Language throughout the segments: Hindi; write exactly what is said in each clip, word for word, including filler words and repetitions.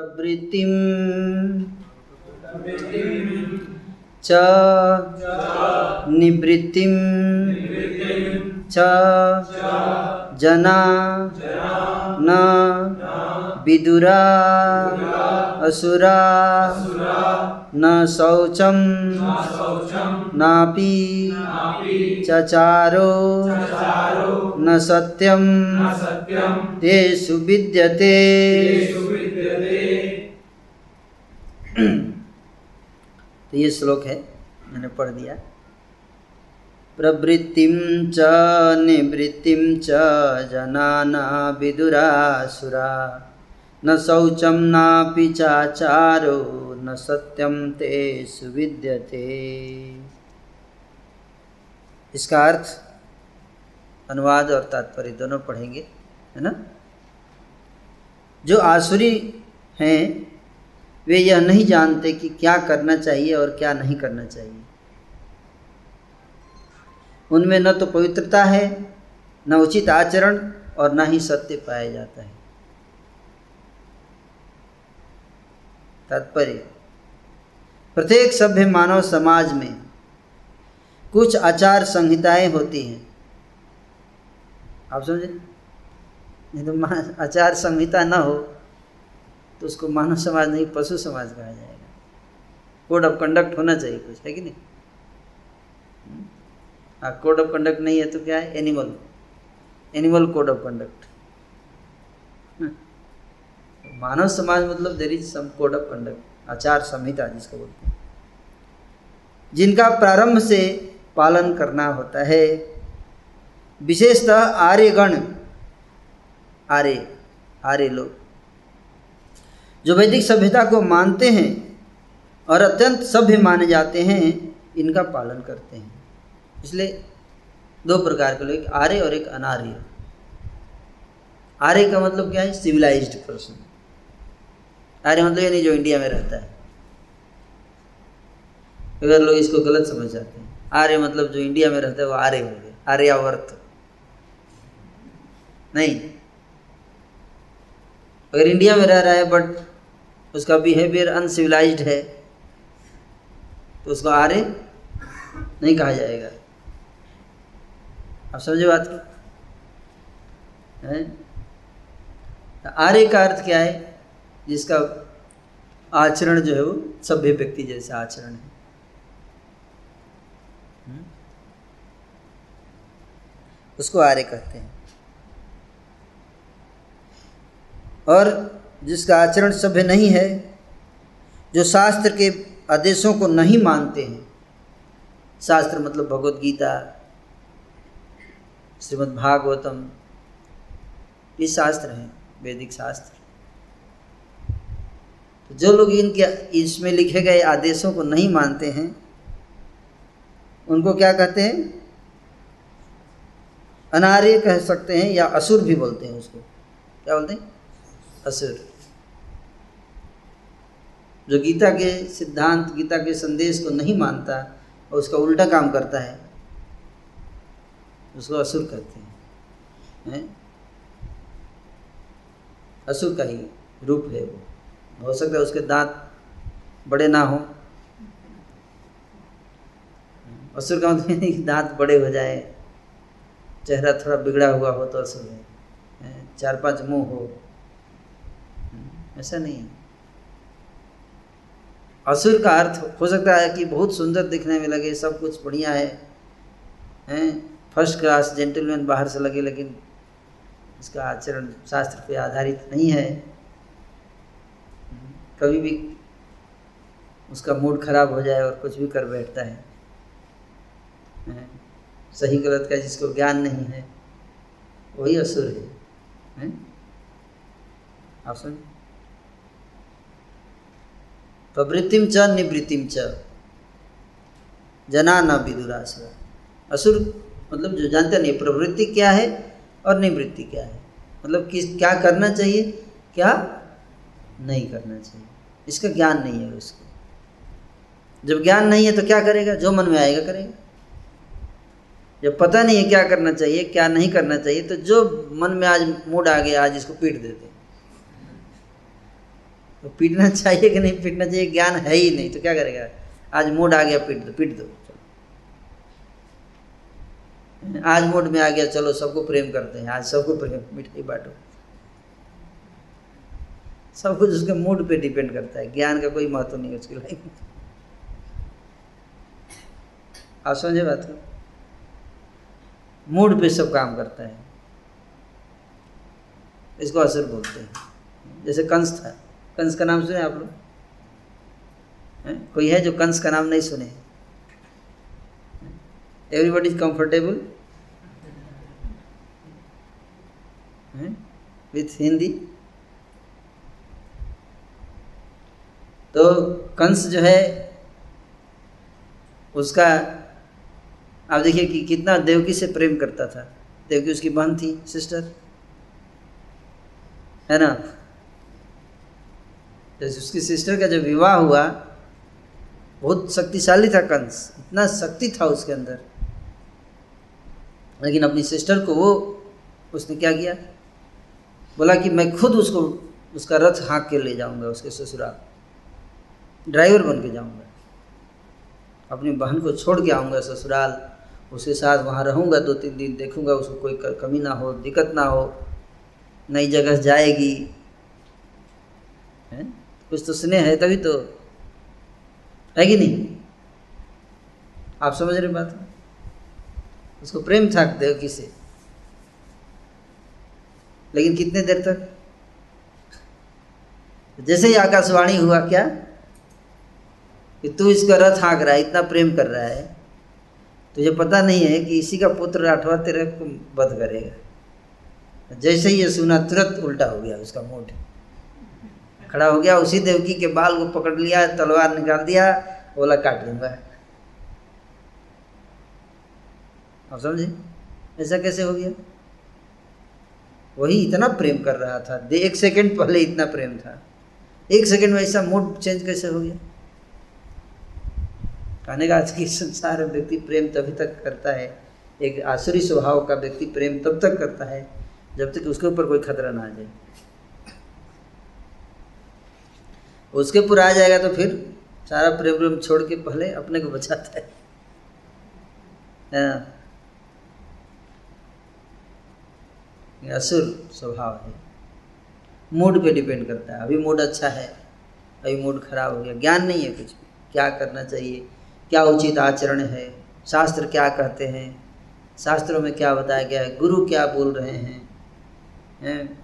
प्रवृत्तिं च निवृत्तिं च जना न विदुरा असुरा न शौचं नापि चचारो न सत्यं तेषु विद्यते। तो ये श्लोक है, मैंने पढ़ दिया। प्रवृत्तिं च निवृत्तिं च जना न विदुरासुरा न शौचं नापि चाचारो न सत्यं तेषु विद्यते। इसका अर्थ, अनुवाद और तात्पर्य दोनों पढ़ेंगे, है ना। जो आसुरी हैं वे यह नहीं जानते कि क्या करना चाहिए और क्या नहीं करना चाहिए। उनमें न तो पवित्रता है, न उचित आचरण और न ही सत्य पाया जाता है। तात्पर्य, प्रत्येक सभ्य मानव समाज में कुछ आचार संहिताएं होती हैं। आप समझे, नहीं तो आचार संहिता न हो तो उसको मानव समाज नहीं, पशु समाज कहा जाएगा। कोड ऑफ कंडक्ट होना चाहिए कुछ, है कि नहीं। हाँ, कोड ऑफ कंडक्ट नहीं है तो क्या है, animal animal code of conduct. मानव समाज मतलब there is some code of conduct, आचार संहिता जिसको बोलते हैं, जिनका प्रारंभ से पालन करना होता है। विशेषतः आर्यगण, आर्य आर्य लोग जो वैदिक सभ्यता को मानते हैं और अत्यंत सभ्य माने जाते हैं, इनका पालन करते हैं। इसलिए दो प्रकार के लोग, एक आर्य और एक अनार्य। आर्य का मतलब क्या है, सिविलाइज्ड पर्सन। आर्य मतलब यानी जो इंडिया में रहता है, अगर लोग इसको गलत समझ जाते हैं। आर्य मतलब जो इंडिया में रहता है वो आर्य हो गया, आर्यावर्त नहीं। अगर इंडिया में रह रहा है बट उसका बिहेवियर अनसिविलाइज्ड है तो उसको आर्य नहीं कहा जाएगा। आप समझे बात को। आर्य का अर्थ क्या है, जिसका आचरण जो है वो सभ्य व्यक्ति जैसा आचरण है। उसको आर्य कहते हैं। और जिसका आचरण सभ्य नहीं है, जो शास्त्र के आदेशों को नहीं मानते हैं। शास्त्र मतलब भगवद गीता, श्रीमद् भागवतम, ये शास्त्र हैं, वैदिक शास्त्र। तो जो लोग इनके इसमें लिखे गए आदेशों को नहीं मानते हैं उनको क्या कहते हैं, अनार्य कह सकते हैं या असुर भी बोलते हैं। उसको क्या बोलते हैं, असुर। जो गीता के सिद्धांत, गीता के संदेश को नहीं मानता और उसका उल्टा काम करता है, उसको असुर कहते हैं, है? असुर का ही रूप है वो। हो सकता है उसके दांत बड़े ना हो, असुर का मतलब नहीं दांत बड़े हो जाए, चेहरा थोड़ा बिगड़ा हुआ हो तो असुर है, है? चार पांच मुंह हो, ऐसा नहीं है। असुर का अर्थ हो सकता है कि बहुत सुंदर दिखने में लगे, सब कुछ बढ़िया है, हैं, फर्स्ट क्लास जेंटलमैन बाहर से लगे, लेकिन इसका आचरण शास्त्र पे आधारित नहीं है। कभी भी उसका मूड खराब हो जाए और कुछ भी कर बैठता है, हैं? सही गलत का जिसको ज्ञान नहीं है वही असुर है, हैं? आप सुन, प्रवृत्तिम च निवृत्तिम च जना न विदुरासुरा। असुर मतलब जो जानता नहीं प्रवृत्ति क्या है और निवृत्ति क्या है, मतलब किस क्या करना चाहिए क्या नहीं करना चाहिए, इसका ज्ञान नहीं है उसको। जब ज्ञान नहीं है तो क्या करेगा, जो मन में आएगा करेगा। जब पता नहीं है क्या करना चाहिए क्या नहीं करना चाहिए तो जो मन में आज मूड आ गया, आज इसको पीट देते, तो पीटना चाहिए कि नहीं पीटना चाहिए, ज्ञान है ही नहीं तो क्या करेगा। आज मूड आ गया पीट दो पीट दो, आज मूड में आ गया चलो सबको प्रेम करते हैं, आज सबको प्रेम मिठाई बांटो। सब कुछ उसके मूड पे डिपेंड करता है, ज्ञान का कोई महत्व नहीं है उसकी लाइफ में। आप समझे बात को, मूड पे सब काम करता है, इसको असर बोलते हैं। जैसे कंस था, कंस का नाम सुने आप लोग? कोई है जो कंस का नाम नहीं सुने? Everybody is comfortable with Hindi. तो कंस जो है उसका आप देखिए कि कितना देवकी से प्रेम करता था, देवकी उसकी बहन थी, सिस्टर है ना। जैसे उसकी सिस्टर का जब विवाह हुआ, बहुत शक्तिशाली था कंस, इतना शक्ति था उसके अंदर, लेकिन अपनी सिस्टर को वो उसने क्या किया, बोला कि मैं खुद उसको उसका रथ हाँक के ले जाऊंगा उसके ससुराल, ड्राइवर बन के जाऊंगा, अपनी बहन को छोड़ के आऊँगा ससुराल, उसके साथ वहाँ रहूँगा दो तीन दिन, देखूँगा उसको कोई कमी ना हो, दिक्कत ना हो, नई जगह जाएगी है? कुछ तो स्नेह है तभी तो है कि नहीं। आप समझ रहे बात, उसको प्रेम था देवकी से, लेकिन कितने देर तक। जैसे ही आकाशवाणी हुआ क्या कि तू इसका रथ हाँक रहा है, इतना प्रेम कर रहा है, तुझे पता नहीं है कि इसी का पुत्र राठवा तेरे को वध करेगा। जैसे ही ये सुना तुरंत उल्टा हो गया, उसका मूड खड़ा हो गया, उसी देवकी के बाल को पकड़ लिया, तलवार निकाल दिया, बोला काट दूंगा। आप समझे ऐसा कैसे हो गया? वही इतना प्रेम कर रहा था, एक सेकंड पहले इतना प्रेम था, एक सेकंड में ऐसा मूड चेंज कैसे हो गया। कहने का आज की संसार में व्यक्ति प्रेम तभी तक करता है, एक आसुरी स्वभाव का व्यक्ति प्रेम तब तक करता है जब तक उसके ऊपर कोई खतरा ना आ जाए। उसके ऊपर आ जाएगा तो फिर सारा प्रेम प्रेम छोड़ के पहले अपने को बचाता है, है ना। असुर स्वभाव है, मूड पे डिपेंड करता है। अभी मूड अच्छा है, अभी मूड खराब हो गया, ज्ञान नहीं है कुछ भी, क्या करना चाहिए, क्या उचित आचरण है, शास्त्र क्या कहते हैं, शास्त्रों में क्या बताया गया है, गुरु क्या बोल रहे हैं, हैं?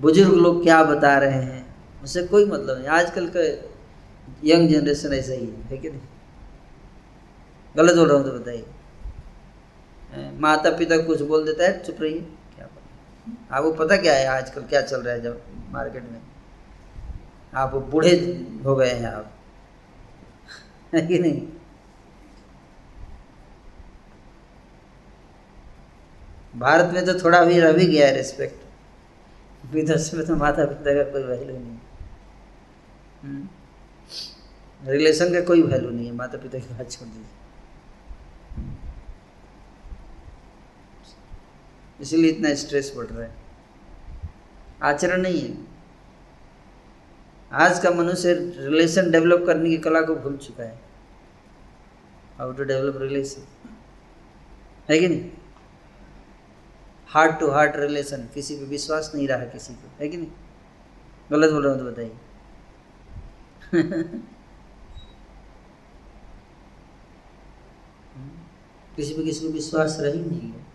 बुजुर्ग लोग क्या बता रहे हैं, उससे कोई मतलब नहीं। आजकल का यंग जनरेशन ऐसा ही है, है कि नहीं? गलत बोल रहा हूँ तो बताइए। माता पिता कुछ बोल देता है, चुप रहिए, क्या बोल, आपको पता क्या है आजकल क्या चल रहा है जब मार्केट में। आप बूढ़े हो गए हैं आप, है कि नहीं? भारत में तो थोड़ा भी रह भी गया है रेस्पेक्ट, विदेश में तो माता पिता का कोई वैल्यू नहीं, रिलेशन का कोई वैल्यू नहीं है, माता पिता की बात छोड़ दीजिए। इसीलिए इतना स्ट्रेस बढ़ रहा है, आचरण नहीं है। आज का मनुष्य रिलेशन डेवलप करने की कला को भूल चुका है, हाउ टू डेवलप रिलेशन, है कि नहीं? हार्ट टू हार्ट रिलेशन, किसी पे विश्वास नहीं रहा किसी को, है कि नहीं? गलत बोल रहा हूँ तो बताइए। किसी पे किसी को विश्वास रही नहीं है।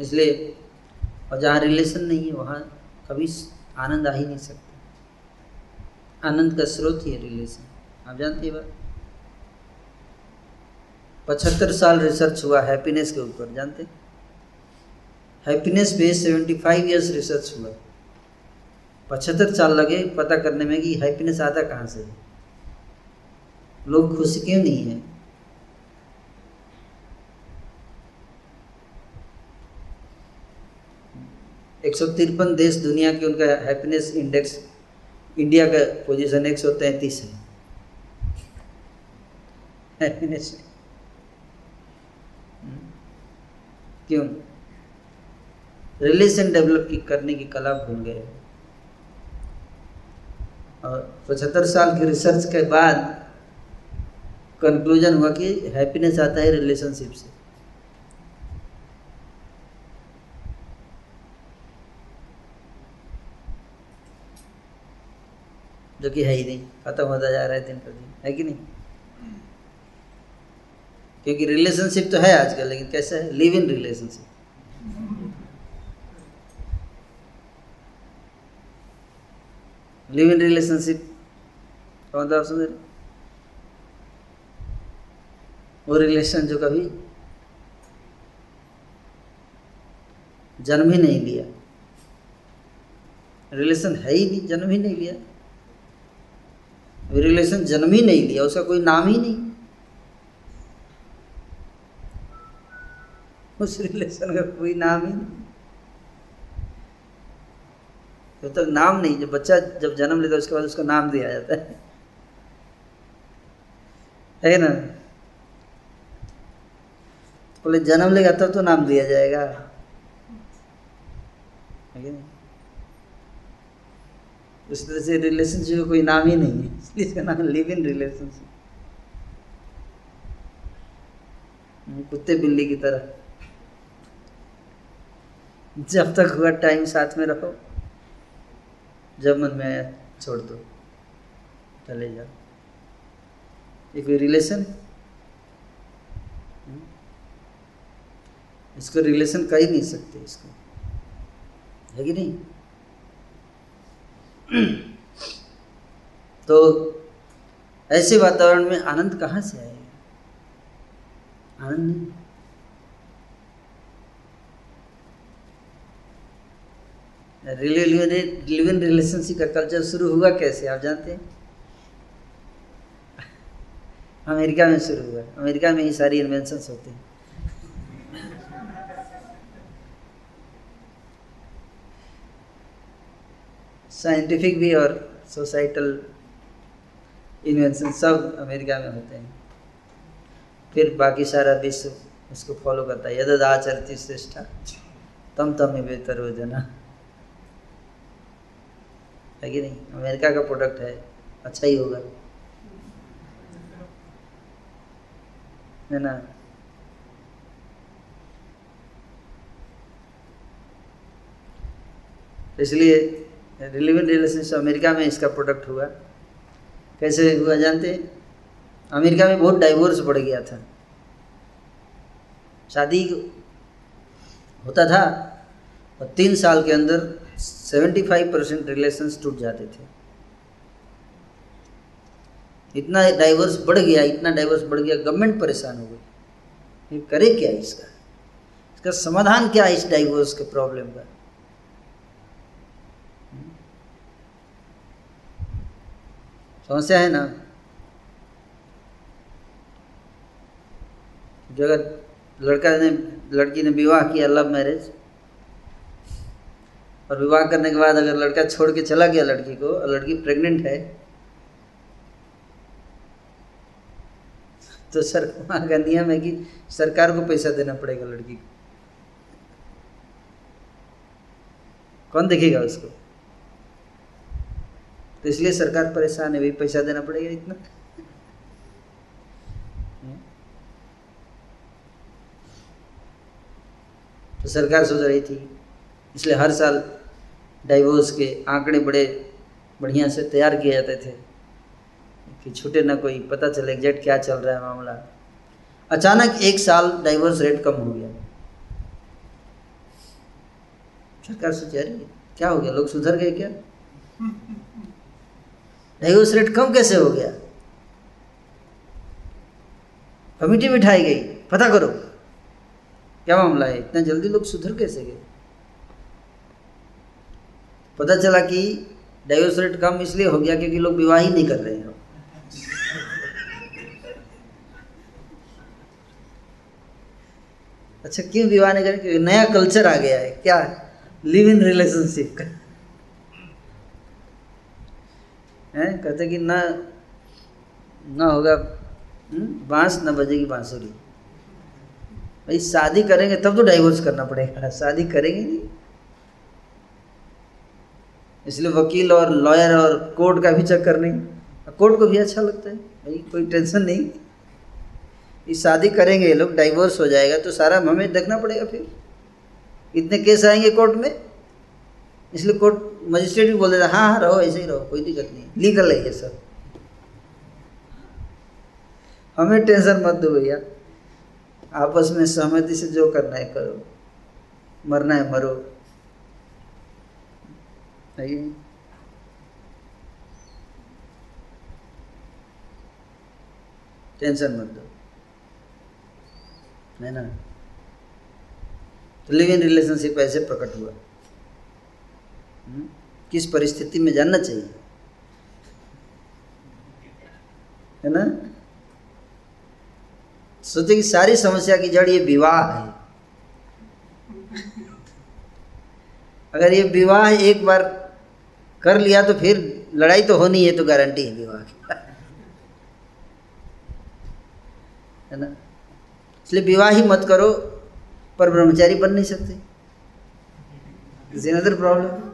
इसलिए और जहाँ रिलेशन नहीं है वहाँ कभी आनंद आ ही नहीं सकता। आनंद का स्रोत ही है रिलेशन, आप जानते हैं बात। पचहत्तर साल रिसर्च हुआ हैप्पीनेस के ऊपर, जानते? हैप्पीनेस पे सेवेंटी फाइव ईयर्स रिसर्च हुआ, पचहत्तर साल लगे पता करने में कि हैप्पीनेस आता कहाँ से है, लोग खुश क्यों नहीं है। एक सौ तिरपन देश दुनिया के, उनका हैप्पीनेस इंडेक्स, इंडिया का पोजीशन एक सौ तैंतीस है हैप्पीनेस। क्यों? रिलेशन डेवलप की करने की कला भूल गए। और पचहत्तर साल की रिसर्च के बाद कंक्लूजन हुआ कि हैप्पीनेस आता है रिलेशनशिप से। जो कि है ही नहीं, खत्म होता जा रहा है दिन पर दिन, है कि नहीं? क्योंकि रिलेशनशिप तो है आजकल, लेकिन कैसा है? Live in relationship. Live in relationship मतलब आप समझ रहे, वो रिलेशन जो कभी जन्म ही नहीं लिया, रिलेशन है ही नहीं, जन्म ही नहीं लिया, रिलेशन जन्म ही नहीं लिया, उसका कोई नाम ही नहीं, उस रिलेशन का कोई नाम ही नहीं। जब तक नाम नहीं, जब बच्चा जब जन्म लेता है उसके बाद उसका नाम दिया जाता है, है ना? बोले जन्म लेगा तब तो नाम दिया जाएगा, है ना? उस तरह से रिलेशनशिप का कोई नाम ही नहीं है, इसलिए इसका नाम लिव इन रिलेशनशिप। कुत्ते बिल्ली की तरह जब तक हुआ टाइम साथ में रखो, जब मन में आया छोड़ दो, चले जाओ। ये कोई रिलेशन? इसको रिलेशन कह ही नहीं सकते इसको, है कि नहीं? तो ऐसे वातावरण में आनंद कहाँ से आएगा? आनंद नहीं। लिव इन रिलेशनशिप का कल्चर शुरू हुआ कैसे, आप जानते हैं? अमेरिका में शुरू हुआ, अमेरिका में ही सारी इन्वेंशंस होते हैं। साइंटिफिक भी और सोसाइटल इन्वेंशन सब अमेरिका में होते हैं, फिर बाकी सारा विश्व उसको फॉलो करता है। यदद आचरति श्रेष्ठा तम तम बेहतरो जना, है कि नहीं? अमेरिका का प्रोडक्ट है, अच्छा ही होगा, है ना? इसलिए लिव इन रिलेशनशिप अमेरिका में इसका प्रोडक्ट हुआ। कैसे हुआ जानते हैं? अमेरिका में बहुत डाइवोर्स बढ़ गया था, शादी होता था और तीन साल के अंदर पचहत्तर परसेंट रिलेशंस टूट जाते थे। इतना डाइवोर्स बढ़ गया, इतना डाइवोर्स बढ़ गया, गवर्नमेंट परेशान हो गई, ये करे क्या इसका, इसका समाधान क्या है इस डाइवोर्स के प्रॉब्लम का? समस्या है ना? जो अगर लड़का ने लड़की ने विवाह किया, लव मैरिज, और विवाह करने के बाद अगर लड़का छोड़ के चला गया लड़की को, और लड़की प्रेग्नेंट है, तो सर वहाँ का नियम है कि सरकार को पैसा देना पड़ेगा लड़की को। कौन देखेगा उसको? तो इसलिए सरकार परेशान है, भी पैसा देना पड़ेगा इतना। तो सरकार सोच रही थी, इसलिए हर साल डाइवोर्स के आंकड़े बड़े बढ़िया से तैयार किए जाते थे कि छूटे ना कोई, पता चले एग्जैक्ट क्या चल रहा है मामला। अचानक एक साल डाइवोर्स रेट कम हो गया, सरकार सोच रही है क्या हो गया, लोग सुधर गए क्या, डाइवोर्स रेट कम कैसे हो गया? कमिटी बिठाई गई, पता करो क्या मामला है, इतना जल्दी लोग सुधर कैसे गए? पता चला कि डाइवोर्स रेट कम इसलिए हो गया क्योंकि लोग विवाह ही नहीं कर रहे हैं। अच्छा, क्यों विवाह नहीं कर रहे? क्योंकि नया कल्चर आ गया है, क्या? लिव इन रिलेशनशिप का है। कहते कि ना ना होगा बांस, ना बजेगी बांसुरी। भाई शादी करेंगे तब तो डाइवोर्स करना पड़ेगा, शादी करेंगे नहीं इसलिए वकील और लॉयर और कोर्ट का भी चक्कर नहीं, कोर्ट को भी अच्छा लगता है भाई, कोई टेंशन नहीं। इस शादी करेंगे ये लोग, डाइवोर्स हो जाएगा तो सारा हमें देखना पड़ेगा, फिर इतने केस आएंगे कोर्ट में, इसलिए कोर्ट मजिस्ट्रेट भी बोल देता हाँ हाँ रहो ऐसे ही रहो, कोई दिक्कत नहीं, लीगल है ये सब, हमें टेंशन मत दो भैया, आपस में सहमति से जो करना है करो, मरना है मरो। नहीं टेंशन मत दो, है ना। तो लिव इन रिलेशनशिप ऐसे प्रकट हुआ। हुँ? किस परिस्थिति में जानना चाहिए, है ना। सोचे कि सारी समस्या की जड़ ये विवाह है। अगर ये विवाह एक बार कर लिया तो फिर लड़ाई तो होनी है, तो गारंटी है विवाह की, है ना। इसलिए विवाह ही मत करो, पर ब्रह्मचारी बन नहीं सकते, इज अनदर प्रॉब्लम।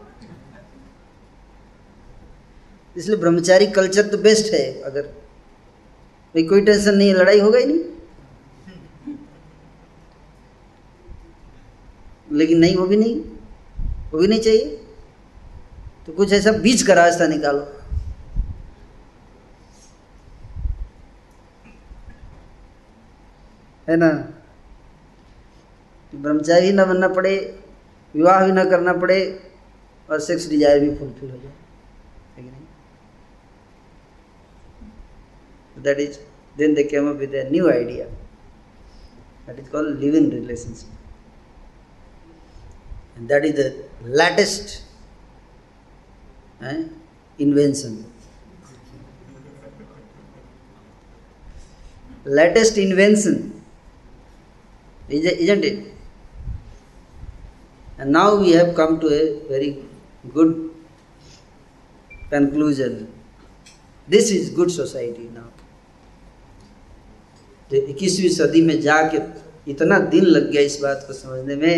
इसलिए ब्रह्मचारी कल्चर तो बेस्ट है, अगर भाई कोई टेंशन नहीं है, लड़ाई होगा ही नहीं। लेकिन नहीं, वो भी नहीं, वो भी नहीं चाहिए। तो कुछ ऐसा बीच का रास्ता निकालो। है ना, ब्रह्मचारी ही ना बनना पड़े, विवाह भी ना करना पड़े, और सेक्स डिजायर भी फुलफिल हो जाए, है कि नहीं। That is then they came up with a new idea that is called live in relationship. That is the latest eh, invention. Latest invention, isn't it? And now we have come to a very good conclusion. This is good society now. The इक्कीसवीं सदी में जाके इतना दिन लग गया इस बात को समझने में,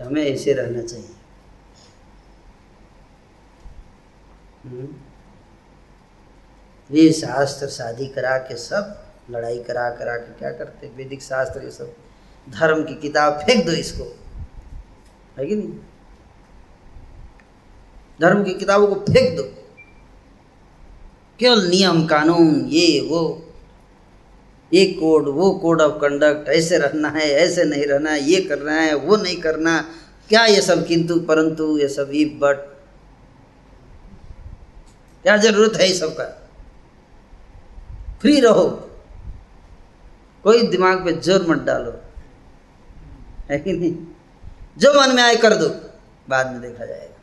हमें ऐसे रहना चाहिए। हुँ? ये शास्त्र शादी करा के सब लड़ाई करा करा के क्या करते, वैदिक शास्त्र ये सब धर्म की किताब, फेंक दो इसको, है कि नहीं। धर्म की किताबों को फेंक दो, केवल नियम कानून ये वो, ये कोड वो कोड ऑफ कंडक्ट, ऐसे रहना है ऐसे नहीं रहना है, ये करना है वो नहीं करना, क्या ये सब किंतु परंतु ये सब इफ बट, क्या जरूरत है ये सब का। फ्री रहो, कोई दिमाग पे जोर मत डालो, है कि नहीं। जो मन में आए कर दो, बाद में देखा जाएगा।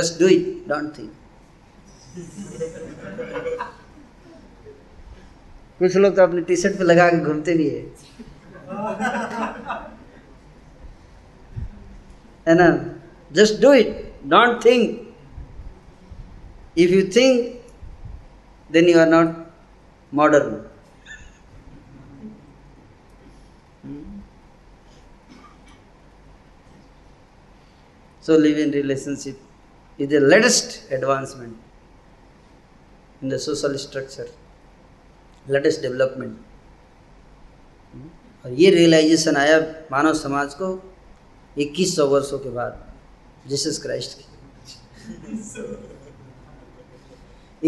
Just do it, don't think. कुछ लोग तो अपने टी शर्ट पे लगा के घूमते भी है, है ना। Just do it, don't think. If you think then you are not modern. So live in relationship is the latest advancement in the social structure, latest development. और ये रियलाइजेशन आया मानव समाज को इक्कीस सौ वर्षों के बाद, जीसस क्राइस्ट की।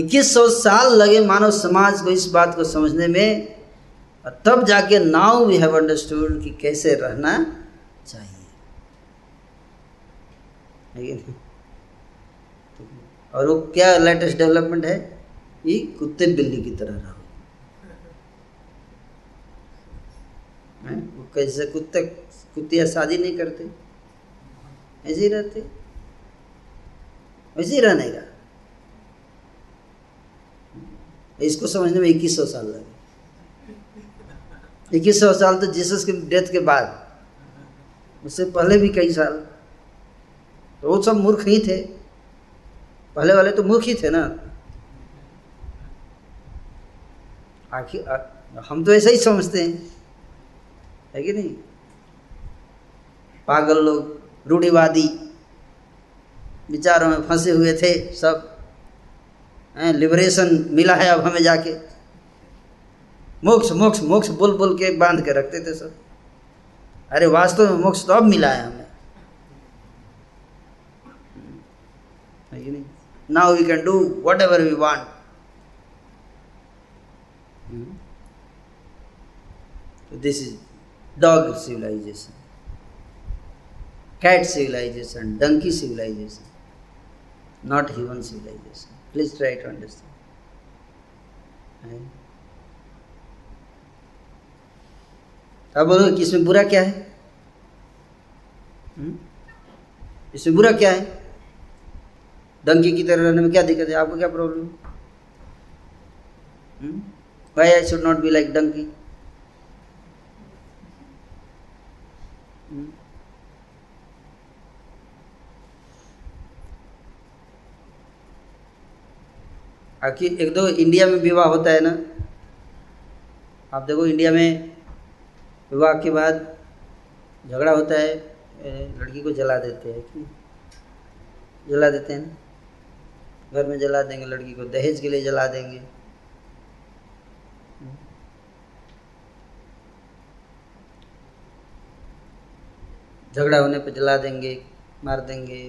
इक्कीस सौ साल लगे मानव समाज को इस बात को समझने में, और तब जाके नाउ वी हैव अंडरस्टूड कि कैसे रहना चाहिए। और वो क्या लेटेस्ट डेवलपमेंट है, ये कुत्ते बिल्ली की तरह रहो। वो कैसे कुत्ते कुत्तिया शादी नहीं करते, ऐसे ही रहते, वैसे ही रहने का। इसको समझने में इक्कीस सौ साल लगे। इक्कीस सौ साल तो जीसस के डेथ के बाद, उससे पहले भी कई साल तो वो सब मूर्ख ही थे, पहले वाले तो मूर्ख ही थे ना। आखिर हम तो ऐसा ही समझते हैं, है कि नहीं। पागल लोग, रूढ़िवादी, विचारों में फंसे हुए थे सब, हैं, लिबरेशन मिला है अब हमें जाके, मोक्ष मोक्ष मोक्ष बुल बुल के बांध के रखते थे सब। अरे वास्तव में मोक्ष तो अब मिला है हमें, है कि नहीं? Now we can do whatever we want. तो this is dog civilisation, cat civilisation, donkey civilisation, not human civilisation. Please try to understand. अब बोलो कि इसमें बुरा क्या है, इसमें बुरा क्या है? डंकी की तरह रहने में क्या दिक्कत है? आपको क्या प्रॉब्लम है? Why I should not be like donkey? आखिर एक दो इंडिया में विवाह होता है ना, आप देखो इंडिया में विवाह के बाद झगड़ा होता है, लड़की को जला देते हैं कि जला देते हैं ना, घर में जला देंगे, लड़की को दहेज के लिए जला देंगे। झगड़ा होने पर जला देंगे, मार देंगे।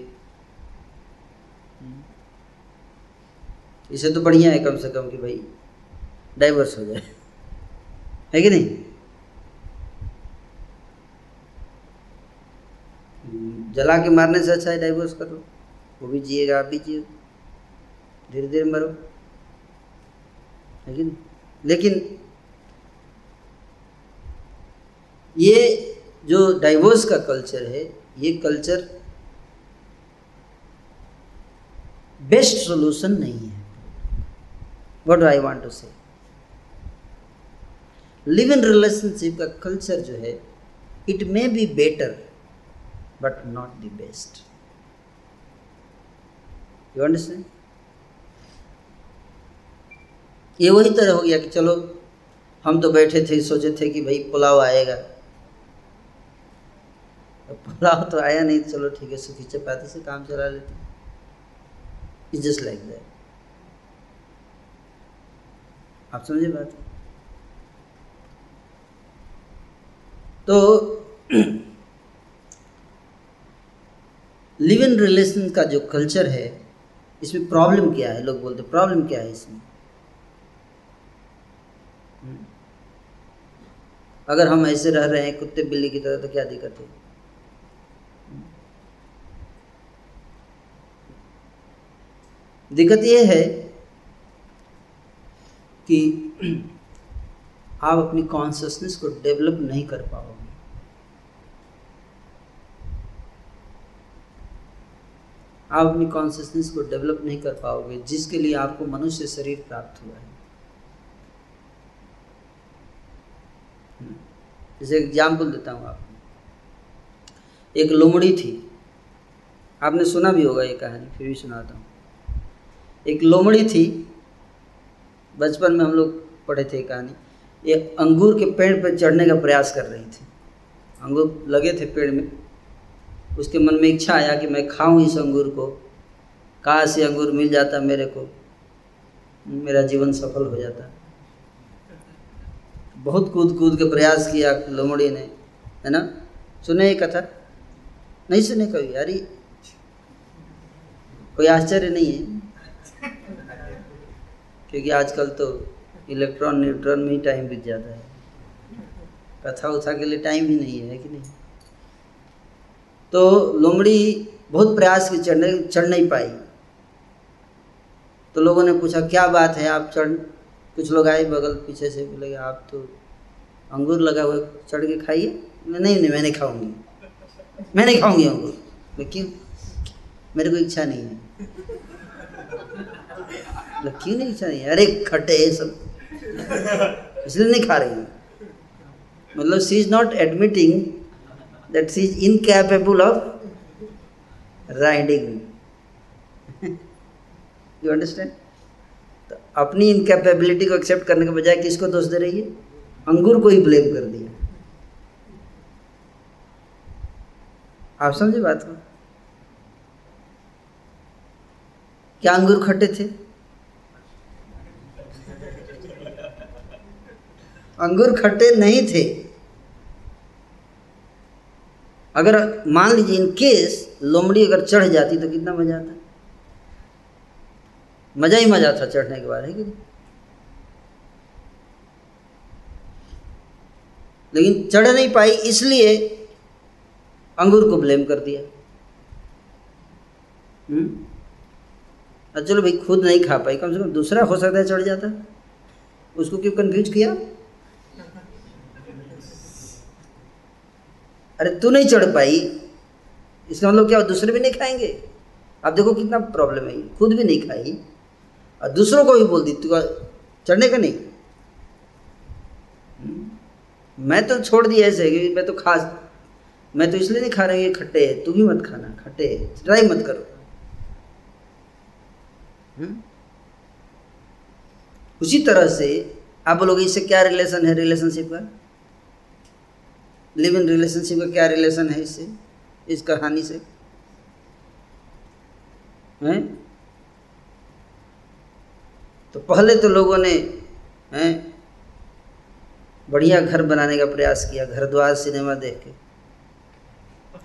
इसे तो बढ़िया है कम से कम कि भाई डाइवर्स हो जाए, है कि नहीं? जला के मारने से अच्छा है डाइवर्स करो, वो भी जिएगा आप भी जियो, धीरे धीरे मरो, है कि नहीं? लेकिन ये जो डाइवर्स का कल्चर है, ये कल्चर बेस्ट सोल्यूशन नहीं है। What do I want to say? Live in relationship का कल्चर जो है, it may be better but not the best. You understand? ये वही तरह हो गया कि चलो हम तो बैठे थे, सोचे थे कि भाई पुलाव आएगा, तो पुलाव तो आया नहीं, चलो ठीक है सूखी चपाती से काम चला लेते हैं। It's just like that। आप समझे बात? तो लिव इन रिलेशन का जो कल्चर है, इसमें प्रॉब्लम क्या है? लोग बोलते प्रॉब्लम क्या है इसमें? अगर हम ऐसे रह रहे हैं कुत्ते बिल्ली की तरह तो क्या दिक्कत है? दिक्कत ये है कि आप अपनी कॉन्शियसनेस को डेवलप नहीं कर पाओगे। आप अपनी कॉन्शियसनेस को डेवलप नहीं कर पाओगे जिसके लिए आपको मनुष्य शरीर प्राप्त हुआ है। जैसे एग्जाम्पल देता हूँ आपको, एक लोमड़ी थी, आपने सुना भी होगा ये कहानी, फिर भी सुनाता हूँ। एक लोमड़ी थी, बचपन में हम लोग पढ़े थे कहानी। ये अंगूर के पेड़ पर चढ़ने का प्रयास कर रही थी, अंगूर लगे थे पेड़ में। उसके मन में इच्छा आया कि मैं खाऊं इस अंगूर को, काश ये अंगूर मिल जाता मेरे को, मेरा जीवन सफल हो जाता। बहुत कूद कूद के प्रयास किया लोमड़ी ने, है ना? सुने ये कथा? नहीं सुने कभी? यार कोई आश्चर्य नहीं है, क्योंकि आजकल तो इलेक्ट्रॉन न्यूट्रॉन में ही टाइम बीत जाता है, कथा उथा के लिए टाइम ही नहीं है, है कि नहीं? तो लोमड़ी बहुत प्रयास की चढ़ने चढ़ नहीं पाई। तो लोगों ने पूछा क्या बात है आप चढ़? कुछ लोग आए बगल पीछे से, बोले आप तो अंगूर लगा हुआ चढ़ के खाइए। नहीं नहीं मैं नहीं खाऊंगी, मैं नहीं खाऊंगी अंगूर। मैं क्यों? मेरे को इच्छा नहीं है। क्यों नहीं इच्छा नहीं? अरे खट्टे सब, इसलिए नहीं खा रही हूँ। मतलब she is not admitting that she is incapable of riding. You understand? तो अपनी इनकैपेबिलिटी को एक्सेप्ट करने के बजाय किसको दोष दे रही है? अंगूर को ही ब्लेम कर दिया। आप समझे बात को? क्या अंगूर खट्टे थे? अंगूर खट्टे नहीं थे। अगर मान लीजिए इनकेस लोमड़ी अगर चढ़ जाती तो कितना मजा आता, मजा ही मजा था चढ़ने के बाद, है कि नहीं? लेकिन चढ़ नहीं पाई, इसलिए अंगूर को ब्लेम कर दिया। हम्म चलो भाई, खुद नहीं खा पाई, कम से कम दूसरा हो सकता है चढ़ जाता, उसको क्यों कन्फ्यूज किया? अरे तू नहीं चढ़ पाई, इसका मतलब क्या दूसरे भी नहीं खाएंगे? आप देखो कितना प्रॉब्लम है, खुद भी नहीं खाई और दूसरों को भी बोल दी तू चढ़ने का नहीं। मैं तो छोड़ दिया ऐसे कि मैं तो खा, मैं तो इसलिए नहीं खा रहा, ये खट्टे है, तू भी मत खाना, खट्टे है, ट्राई मत करो। उसी तरह से आप बोलोगे इससे क्या रिलेशन है, रिलेशनशिप का, लिव इन रिलेशनशिप का क्या रिलेशन है इससे, इस कहानी से, हैं? तो पहले तो लोगों ने हैं बढ़िया घर बनाने का प्रयास किया, घर द्वार सिनेमा देख के,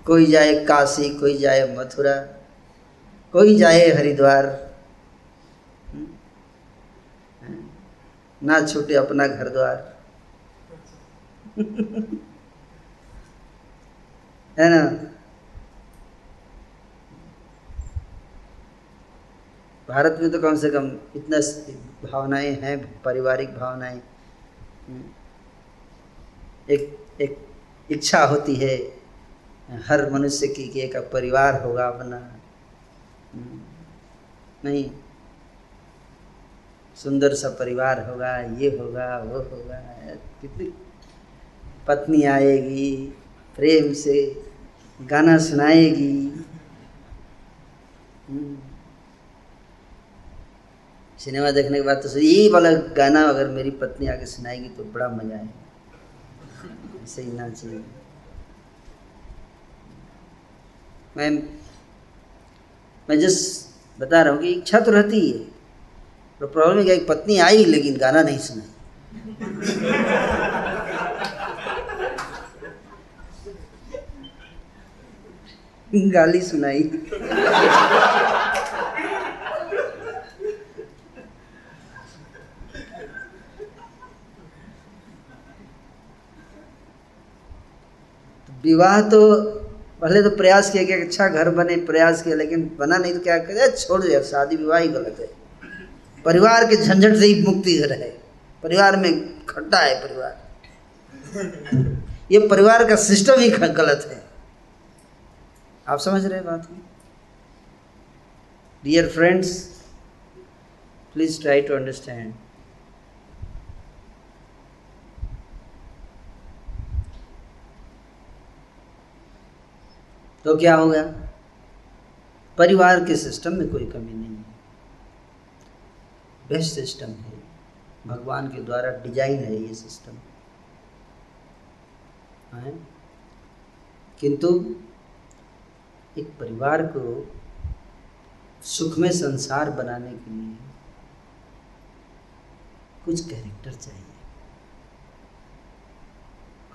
कोई जाए काशी, कोई जाए मथुरा, कोई जाए हरिद्वार, ना छूटे अपना घर द्वार। है ना? भारत में तो कम से कम इतना भावनाएं हैं, पारिवारिक भावनाएं, एक एक इच्छा होती है हर मनुष्य की कि एक परिवार होगा अपना, नहीं सुंदर सा परिवार होगा, ये होगा, वो होगा, कितनी पत्नी आएगी, प्रेम से गाना सुनाएगी, सिनेमा देखने के बाद तो यही वाला गाना अगर मेरी पत्नी आके सुनाएगी तो बड़ा मजा आएगा, ऐसे ही ना चाहिए। मैं मैं जस्ट बता रहा हूँ कि इच्छा तो रहती ही है, तो प्रॉब्लम क्या है, पत्नी आई लेकिन गाना नहीं सुनाई। गाली सुनाई। विवाह तो पहले तो प्रयास किया कि अच्छा घर बने, प्रयास किया लेकिन बना नहीं, तो क्या करे, छोड़ यार, शादी विवाह ही गलत है, परिवार के झंझट से ही मुक्ति रहे, परिवार में खट्टा है परिवार, ये परिवार का सिस्टम ही गलत है। आप समझ रहे हैं बात को? Dear friends, please try to understand. तो क्या हो गया, परिवार के सिस्टम में कोई कमी नहीं है, बेस्ट सिस्टम है, भगवान के द्वारा डिजाइन है ये सिस्टम, है? किंतु एक परिवार को सुखमय संसार बनाने के लिए कुछ कैरेक्टर चाहिए,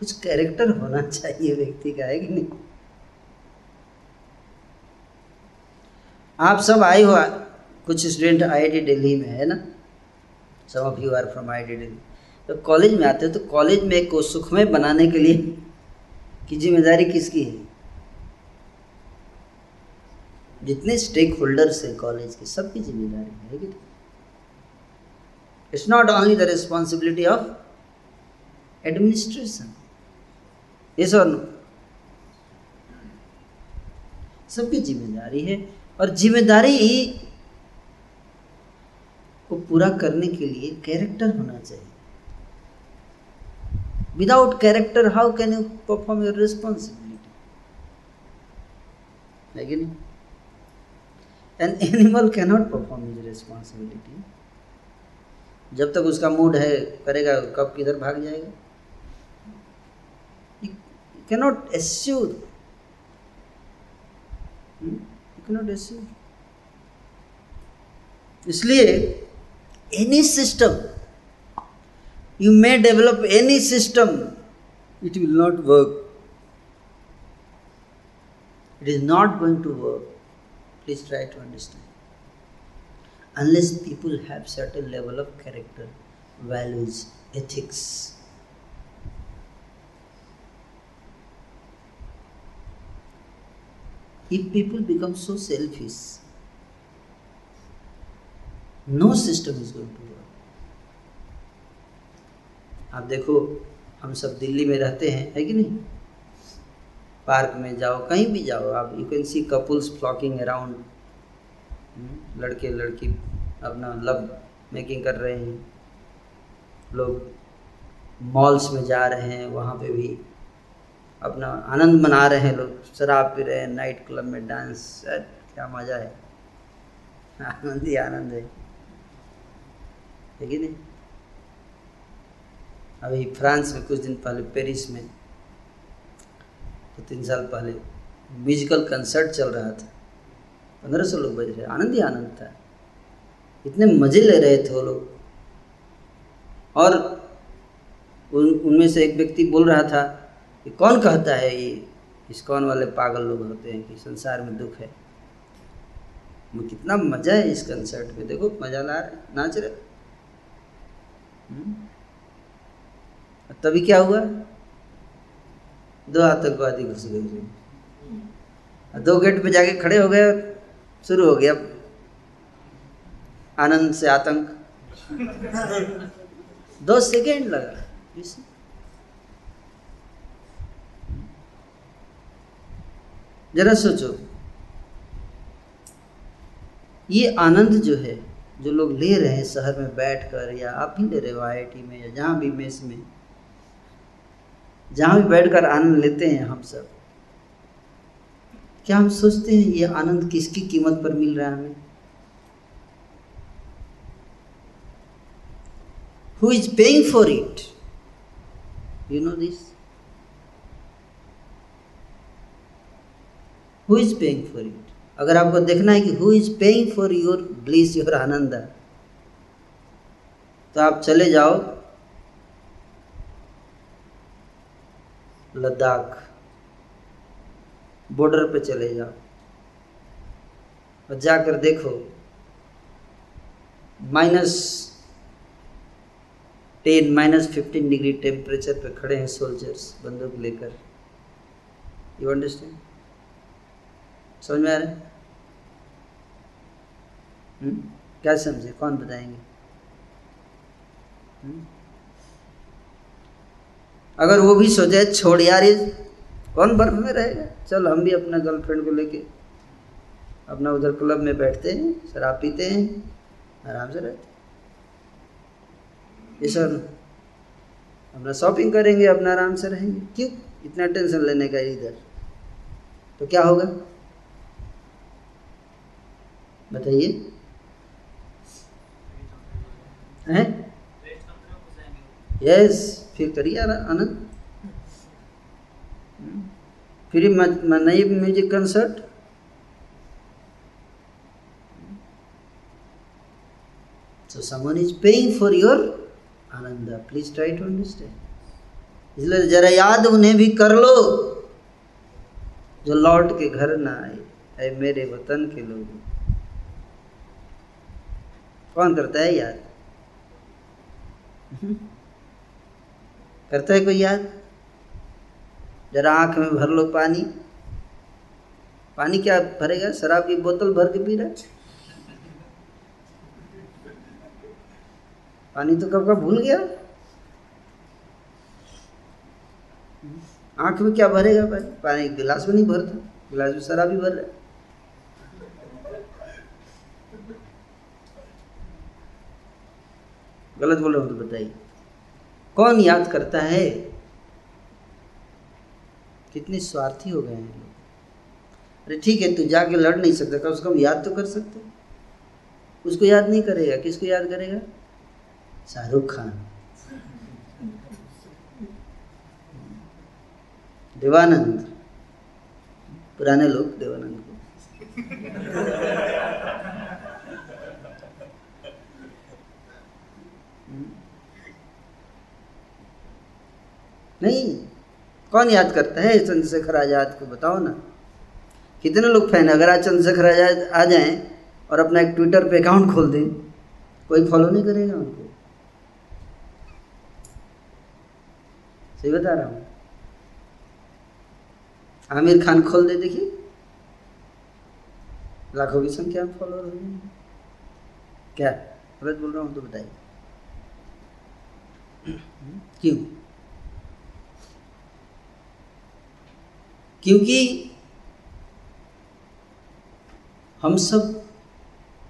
कुछ कैरेक्टर होना चाहिए व्यक्ति का, है कि नहीं? आप सब आए हो, कुछ student I I T Delhi में है ना, some of you are from I I T Delhi, तो कॉलेज में आते हो, तो कॉलेज में को सुखमय बनाने के लिए की जिम्मेदारी किसकी है? जितने स्टेक होल्डर्स हैं कॉलेज के, सबकी जिम्मेदारी है। It's not only the responsibility of administration, yes और नो, सबकी जिम्मेदारी है, और जिम्मेदारी को पूरा करने के लिए कैरेक्टर होना चाहिए। Without character how can you perform your responsibility, है कि नहीं? An animal cannot perform his responsibility. जब तक उसका मूड है करेगा, कब किधर भाग जाएगा। You cannot assure. You cannot assure. इसलिए any system, you may develop any system, it will not work, it is not going to work. Please try to understand. Unless people have certain level of character, values, ethics. If people become so selfish, no system is going to work. आप देखो, हम सब दिल्ली में रहते हैं, है कि नहीं? पार्क में जाओ, कहीं भी जाओ आप, you can see couples flocking around, लड़के लड़की अपना लव मेकिंग कर रहे हैं, लोग मॉल्स में जा रहे हैं, वहाँ पे भी अपना आनंद मना रहे हैं, लोग शराब पी रहे हैं, नाइट क्लब में डांस, क्या मज़ा है, आनंद ही आनंद है, है कि नहीं? अभी फ्रांस में कुछ दिन पहले, पेरिस में तो तीन साल पहले म्यूजिकल कंसर्ट चल रहा था, पंद्रह सौ लोग बज रहे, आनंद ही आनंद था, इतने मज़े ले रहे थे वो लोग. और उन उनमें से एक व्यक्ति बोल रहा था कि कौन कहता है ये इस्कॉन वाले पागल लोग होते हैं कि संसार में दुख है, वो कितना मज़ा है इस कंसर्ट में, देखो मज़ा ला रहे, नाच रहे. तभी क्या हुआ, दो आतंकवादी घुस गए, दो गेट पे जाके खड़े हो गए, शुरू हो गया आनंद से आतंक. दो सेकेंड लगा. जरा सोचो, ये आनंद जो है, जो लोग ले रहे हैं शहर में बैठकर, या आप ही ले रहे हो आई आई टी में, या जहाँ भी मेस में, जहाँ भी बैठकर आनंद लेते हैं हम सब, क्या हम सोचते हैं ये आनंद किसकी कीमत पर मिल रहा है हमें? Who is paying for it? You know this? Who is paying for it? अगर आपको देखना है कि who is paying for your bliss, your anand, तो आप चले जाओ लद्दाख बॉर्डर पे, चले जाओ और जाकर देखो minus ten minus fifteen degree temperature पे खड़े हैं सोल्जर्स बंदूक लेकर. You understand? समझ में आ रहा है? हुँ? क्या समझे? कौन बताएंगे? हुँ? अगर वो भी सोचे छोड़ यार, कौन बर्फ में रहेगा, चल हम भी अपना गर्लफ्रेंड को लेके अपना उधर क्लब में बैठते हैं, शराब पीते हैं, आराम से रहते, ये सब अपना शॉपिंग करेंगे, अपना आराम से रहेंगे, क्यों इतना टेंशन लेने का इधर? तो क्या होगा बताइए? हैं? यस, फिर करिए आनंद. फिर मनाई music concert, so someone is paying for your anand. Please try to understand. इसलिए जरा याद उन्हें भी कर लो जो लौट के घर ना आए, ऐ मेरे वतन के लोग. कौन करता है याद? करता है कोई याद? जरा आँख में भर लो पानी. पानी क्या भरेगा, शराब की बोतल भर के पी रहा, पानी तो कब का भूल गया. आँख में क्या भरेगा पानी? पानी गिलास में नहीं भरता, गिलास में शराब ही भर रहा. गलत बोल रहा हूँ तो बताइए. कौन याद करता है? कितने स्वार्थी हो गए हैं लोग. अरे ठीक है, तू जाके लड़ नहीं सकता, कम से कम याद तो कर सकते. उसको याद नहीं करेगा, किसको याद करेगा? शाहरुख खान, देवानंद, पुराने लोग देवानंद को नहीं, कौन याद करता है चंद्रशेखर आज़ाद को, बताओ ना कितने लोग फैन। अगर आज चंद्रशेखर आज़ाद आ जाएं और अपना एक ट्विटर पे अकाउंट खोल दें, कोई फॉलो नहीं करेगा उनको, सही बता रहा हूँ। आमिर खान खोल दे, देखिए लाखों की संख्या में फॉलोअर हो जाएंगे। क्या गलत बोल रहा हूँ तो बताइए क्यों? क्योंकि हम सब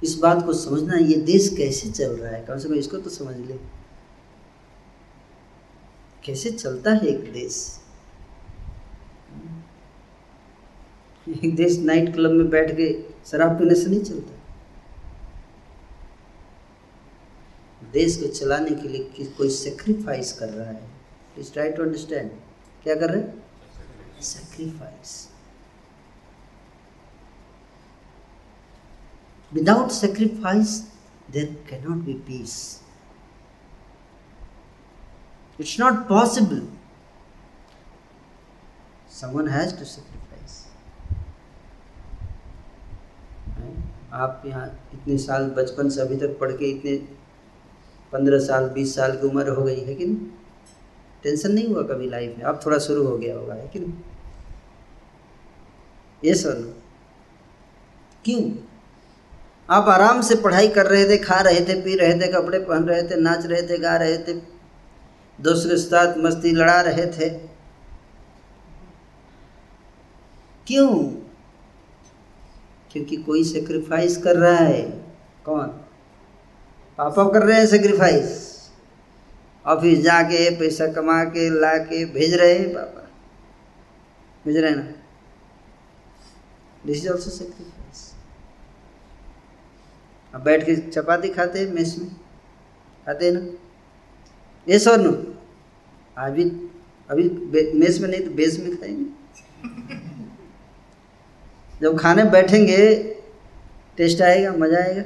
इस बात को समझना है ये देश कैसे चल रहा है, कम से कम इसको तो समझ ले, कैसे चलता है एक देश। एक देश नाइट क्लब में बैठ के शराब पीने से नहीं चलता। देश को चलाने के लिए कोई सेक्रीफाइस कर रहा है। प्लीज ट्राई टू अंडरस्टैंड, क्या कर रहे हैं? Sacrifice. Without sacrifice there can not be peace, it's not possible. Someone has to sacrifice. आप यहाँ इतने साल बचपन से अभी तक पढ़ के इतने पंद्रह साल बीस साल की उम्र हो गई है कि नहीं, टेंशन नहीं हुआ कभी लाइफ में? अब थोड़ा शुरू हो गया होगा, है कि नहीं? ये सर क्यों? आप आराम से पढ़ाई कर रहे थे, खा रहे थे, पी रहे थे, कपड़े पहन रहे थे, नाच रहे थे, गा रहे थे, दोस्तों के साथ मस्ती लड़ा रहे थे, क्यों? क्योंकि कोई सेक्रीफाइस कर रहा है। कौन? पापा कर रहे हैं सेक्रीफाइस, ऑफिस जाके पैसा कमा के ला के भेज रहे हैं, पापा भेज रहे हैं ना, दिस इज ऑल्सो सेक्रीफाइस। अब बैठ के चपाती खाते हैं मेस में, खाते हैं ना, ये सो नो अभी अभी मेस में नहीं तो बेस में खाएंगे। जब खाने बैठेंगे टेस्ट आएगा, मज़ा आएगा।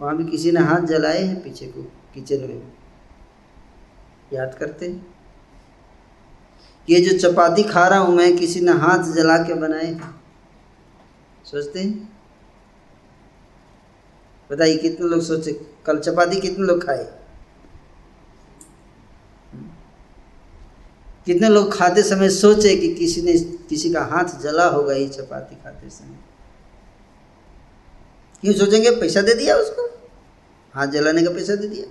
वहाँ भी किसी ने हाथ जलाए हैं पीछे को, किचन में, याद करते हैं। ये जो चपाती खा रहा हूँ मैं, किसी ने हाथ जला के बनाए, सोचते हैं? बताइए कितने लोग सोचे? कल चपाती कितने लोग खाए? कितने लोग खाते समय सोचे कि किसी ने किसी का हाथ जला होगा ये चपाती खाते समय? क्यों सोचेंगे? पैसा दे दिया उसको, हाथ जलाने का पैसा दे दिया।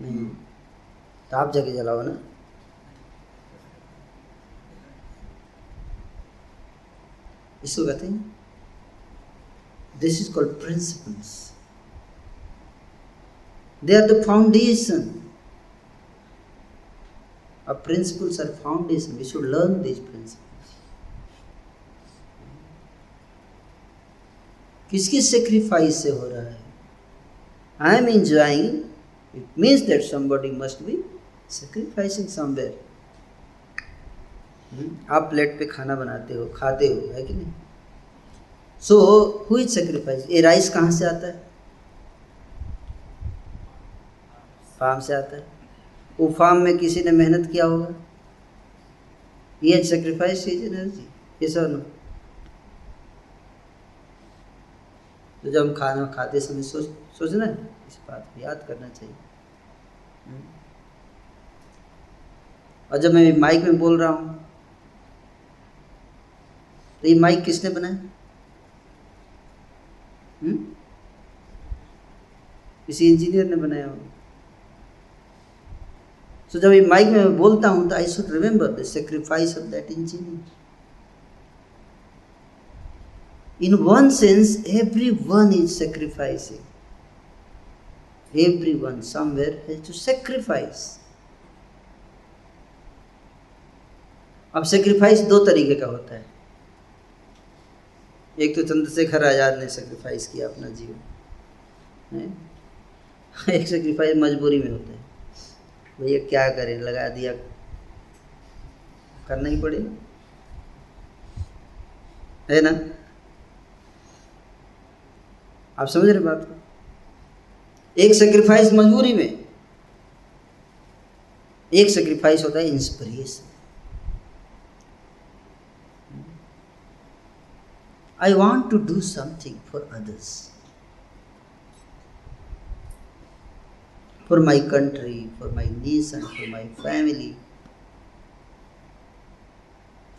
नहीं तो आप जाके जलाओ ना। इसको कहते हैं, this is called principles. They are the foundation. Our principles are foundation. We should learn these principles. किसकी sacrifice से हो रहा है? I am enjoying. It means that somebody must be sacrificing somewhere. Hmm? आप प्लेट पे खाना बनाते हो, खाते हो, है कि नहीं? So who is sacrificing? ये राइस कहाँ से आता है? फार्म से आता है। वो फार्म में किसी ने मेहनत किया होगा, ये सेक्रीफाइस इज एनर्जी। ये सब नो। तो जब हम खाना खाते समय सोच सोचना है, इस बात को याद करना चाहिए। और जब मैं माइक में बोल रहा हूँ तो ये माइक किसने बनाया? किसी इंजीनियर ने बनाया होगा। तो so, जब ये माइक में मैं बोलता हूँ तो I should remember the sacrifice of that engineer. In one sense every one is sacrificing, every one somewhere has to sacrifice. अब सेक्रीफाइस दो तरीके का होता है। एक तो चंद्रशेखर आज़ाद ने सेक्रीफाइस किया अपना जीवन, है? एक सेक्रीफाइस मजबूरी में होता है, भैया क्या करें, लगा दिया, करना ही पड़ेगा, है ना? आप समझ रहे बात को? एक सेक्रीफाइस मजबूरी में, एक सेक्रीफाइस होता है inspiration. I want to do something for others, for my country, for my nation, for my family.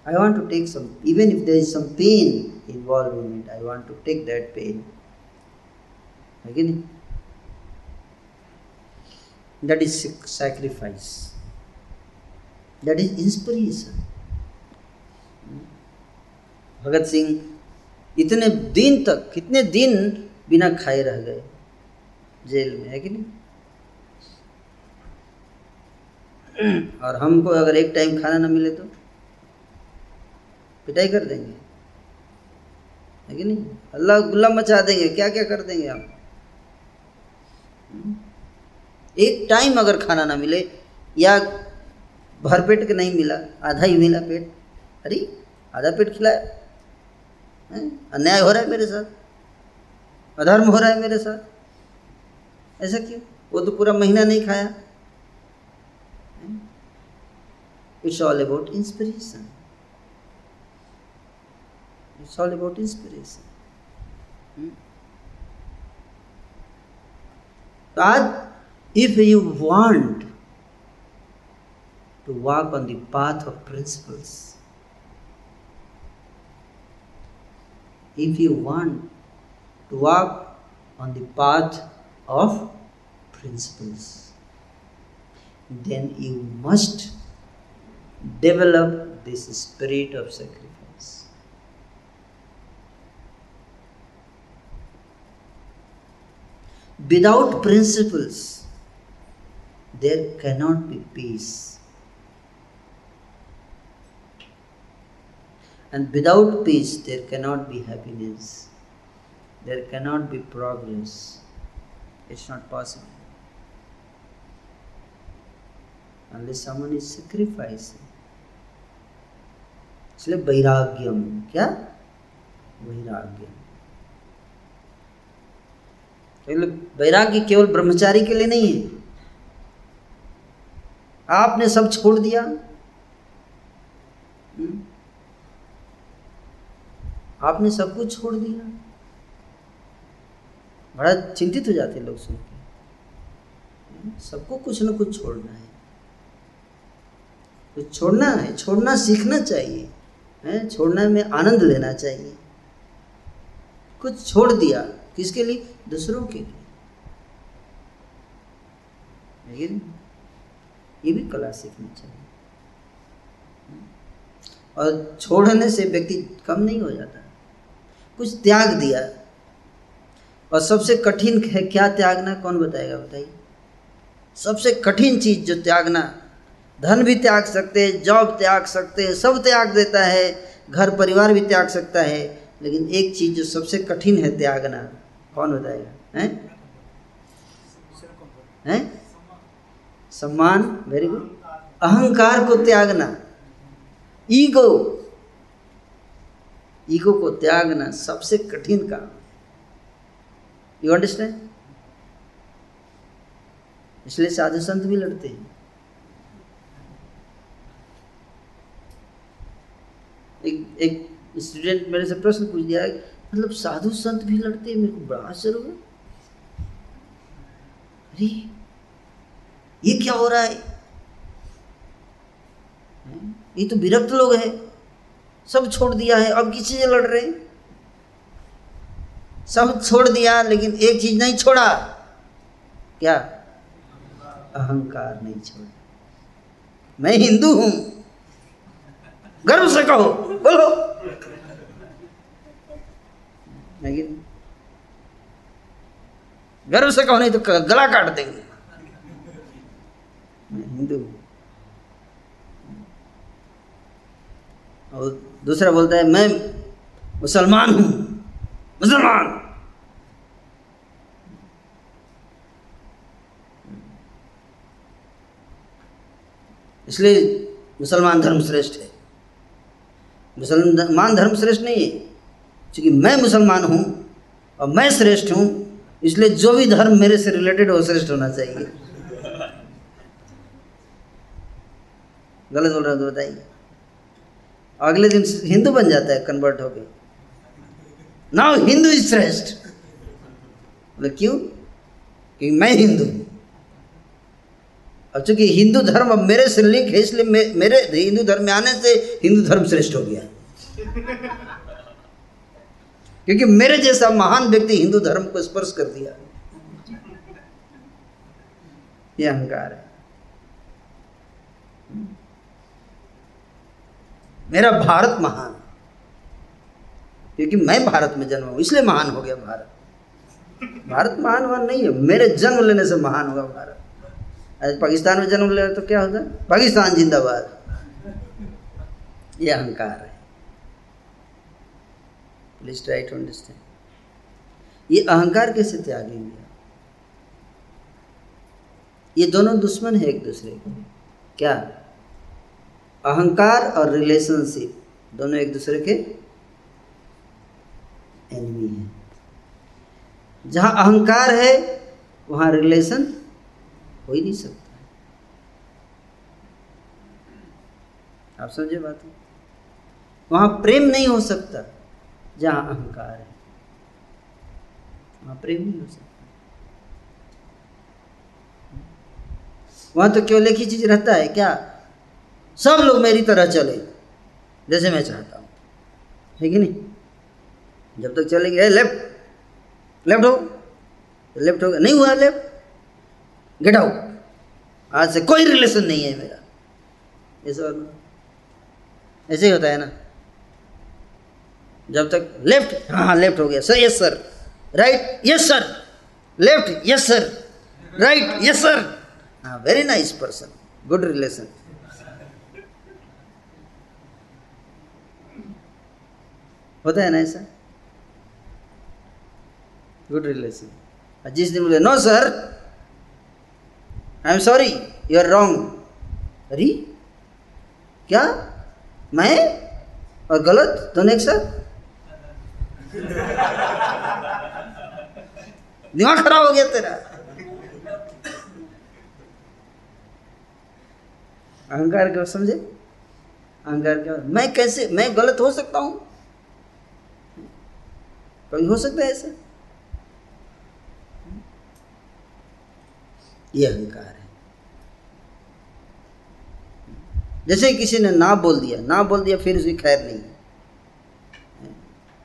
I want to take some, even if there is some pain involved in it, I want to take that pain. Again, that is sacrifice. That is inspiration. Bhagat Singh इतने दिन तक, कितने दिन बिना खाए रह गए जेल में, है कि नहीं? और हमको अगर एक टाइम खाना ना मिले तो पिटाई कर देंगे, है कि नहीं? हल्ला गुल्ला मचा देंगे, क्या क्या कर देंगे हम। एक टाइम अगर खाना ना मिले या भरपेट के नहीं मिला, आधा ही मिला पेट, अरे आधा पेट खिलाया, अन्याय हो रहा है मेरे साथ, अधर्म हो रहा है मेरे साथ, ऐसा क्यों? वो तो पूरा महीना नहीं खाया। It's all about inspiration. It's all about inspiration. But if you want to walk on the path of principles, if you want to walk on the path of principles, then you must develop this spirit of sacrifice. Without principles, there cannot be peace. And without peace, there cannot be happiness, there cannot be progress. It's not possible. Unless someone is sacrificing. इसलिए वैराग्यम, क्या? वैराग्यम। केवल वैराग्य केवल ब्रह्मचारी के लिए नहीं है। आपने सब छोड़ दिया, आपने सब कुछ छोड़ दिया, बड़ा चिंतित हो जाते हैं लोग सुन के। सबको कुछ ना कुछ छोड़ना है, कुछ छोड़ना है, छोड़ना सीखना चाहिए, है छोड़ना में आनंद लेना चाहिए। कुछ छोड़ दिया, किसके लिए? दूसरों के लिए। लेकिन ये भी कला सीखनी चाहिए, और छोड़ने से व्यक्ति कम नहीं हो जाता। कुछ त्याग दिया, और सबसे कठिन है क्या त्यागना, कौन बताएगा? बताइए, सबसे कठिन चीज़ जो त्यागना। धन भी त्याग सकते हैं, जॉब त्याग सकते हैं, सब त्याग देता है, घर परिवार भी त्याग सकता है, लेकिन एक चीज़ जो सबसे कठिन है त्यागना, कौन बताएगा? हैं हैं सम्मान, वेरी गुड। अहंकार को त्यागना, ईगो, ईगो को त्यागना सबसे कठिन काम। You understand? इसलिए साधु संत भी लड़ते हैं। एक एक स्टूडेंट मेरे से प्रश्न पूछ दिया, मतलब साधु संत भी लड़ते हैं? मेरे को बड़ा आश्चर्य हुआ, अरे ये क्या हो रहा है? ये तो विरक्त लोग हैं, सब छोड़ दिया है, अब किसी से लड़ रहे हैं। सब छोड़ दिया, लेकिन एक चीज नहीं छोड़ा, क्या? अहंकार नहीं छोड़ा। मैं हिंदू हूं, गर्व से कहो, बोलो। लेकिन गर्व से कहो, नहीं तो गला काट देंगे। मैं हिंदू हूं, और दूसरा बोलता है मैं मुसलमान हूँ, मुसलमान। इसलिए मुसलमान धर्म श्रेष्ठ है, मुसलमान धर्म श्रेष्ठ नहीं है, क्योंकि मैं मुसलमान हूँ और मैं श्रेष्ठ हूँ, इसलिए जो भी धर्म मेरे से रिलेटेड हो श्रेष्ठ होना चाहिए। गलत बोल रहा हूँ तो बताइए। अगले दिन हिंदू बन जाता है कन्वर्ट होके, नाउ हिंदू इज श्रेष्ठ। बोले क्यों? क्योंकि मैं हिंदू हूँ। अब चूंकि हिंदू धर्म अब मेरे से लिंक है इसलिए मे, मेरे हिंदू धर्म में आने से हिंदू धर्म श्रेष्ठ हो गया, क्योंकि मेरे जैसा महान व्यक्ति हिंदू धर्म को स्पर्श कर दिया। यह अहंकार है। मेरा भारत महान, क्योंकि मैं भारत में जन्मा हूं इसलिए महान हो गया भारत। भारत महान हुआ नहीं है, मेरे जन्म लेने से महान हुआ भारत। पाकिस्तान में जन्म ले तो क्या होता है? पाकिस्तान जिंदाबाद। ये अहंकार है। Please try to understand. ये अहंकार कैसे त्यागेंगे? ये दोनों दुश्मन है एक दूसरे के। क्या? अहंकार और रिलेशनशिप दोनों एक दूसरे के एनिमी हैं। जहाँ अहंकार है वहाँ रिलेशन हो ही नहीं सकता। आप समझे बात? वहां प्रेम नहीं हो सकता जहां अहंकार है, वहां प्रेम नहीं हो सकता। वहां तो केवल एक ही चीज रहता है, क्या? सब लोग मेरी तरह चले जैसे मैं चाहता हूं, है कि नहीं? जब तक चलेंगे लेफ्ट लेफ्ट हो लेफ्ट हो नहीं हुआ लेफ्ट, गेट आउट, आज से कोई रिलेशन नहीं है मेरा। ऐसा ऐसे ही होता है ना, जब तक लेफ्ट, हाँ हाँ लेफ्ट हो गया sir, yes sir, right yes sir, left yes sir, right yes sir, हाँ very nice person, good relation. होता है ना ऐसा, गुड रिलेशन। जिस दिन बोले no sir I am sorry you are wrong, अरे क्या मैं और गलत दोनों एक साथ? दिमाग खराब हो गया तेरा। अहंकार क्या समझे? अहंकार क्या? मैं कैसे, मैं गलत हो सकता हूं? कभी हो सकता है ऐसा? ये अहंकार है। जैसे किसी ने ना बोल दिया, ना बोल दिया फिर उसकी खैर नहीं है।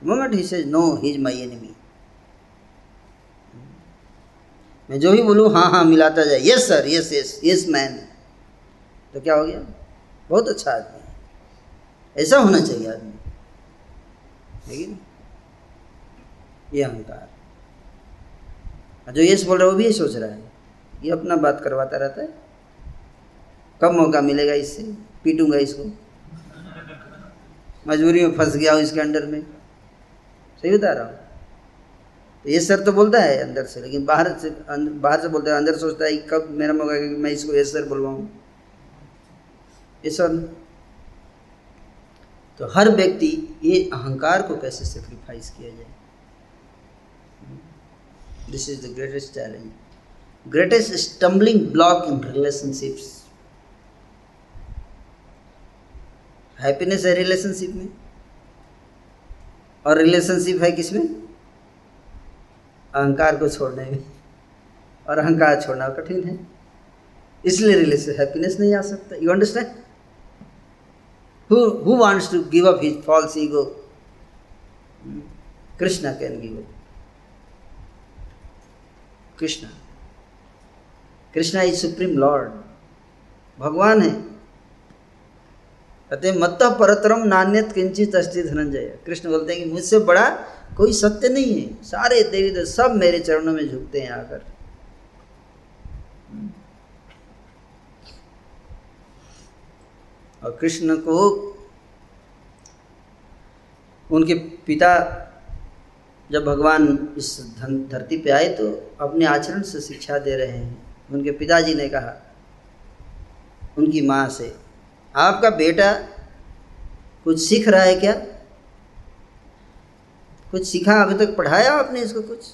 Moment he says no he is my enemy. मैं जो भी बोलूँ हाँ हाँ मिलाता जाए, yes sir, yes yes, yes man, तो क्या हो गया? बहुत अच्छा आदमी है। ऐसा होना चाहिए आदमी, लेकिन ये अहंकार। जो यस बोल रहा है वो भी ये सोच रहा है, ये अपना बात करवाता रहता है, कब मौका मिलेगा इससे पीटूंगा इसको, मजबूरी में फंस गया हूँ इसके अंडर में। सही बता रहा हूँ। तो ये सर तो बोलता है अंदर से, लेकिन बाहर से बाहर से बोलता है, अंदर सोचता है कब मेरा मौका है कि मैं इसको ये सर बोलवाऊँ, ये सर। तो हर व्यक्ति ये अहंकार को कैसे सेक्रीफाइस किया जाए, this is the greatest challenge, greatest stumbling block in relationships. Happiness है रिलेशनशिप में, और रिलेशनशिप है किसमें? अहंकार को छोड़ने में, और अहंकार छोड़ना कठिन है, इसलिए रिलेशन हैप्पीनेस नहीं आ सकता। You understand? Who who wants to give up his false ego? Krishna can give up. Krishna Krishna is supreme lord, भगवान है। कहते मत्तः परतरम नान्यत किंचित अस्ति धनंजय। कृष्ण बोलते हैं कि मुझसे बड़ा कोई सत्य नहीं है, सारे देवी देव सब मेरे चरणों में झुकते हैं आकर। और कृष्ण को उनके पिता जब भगवान इस धरती पे आए तो अपने आचरण से शिक्षा दे रहे हैं। उनके पिताजी ने कहा उनकी माँ से, आपका बेटा कुछ सीख रहा है क्या? कुछ सीखा? अभी तक पढ़ाया आपने इसको कुछ?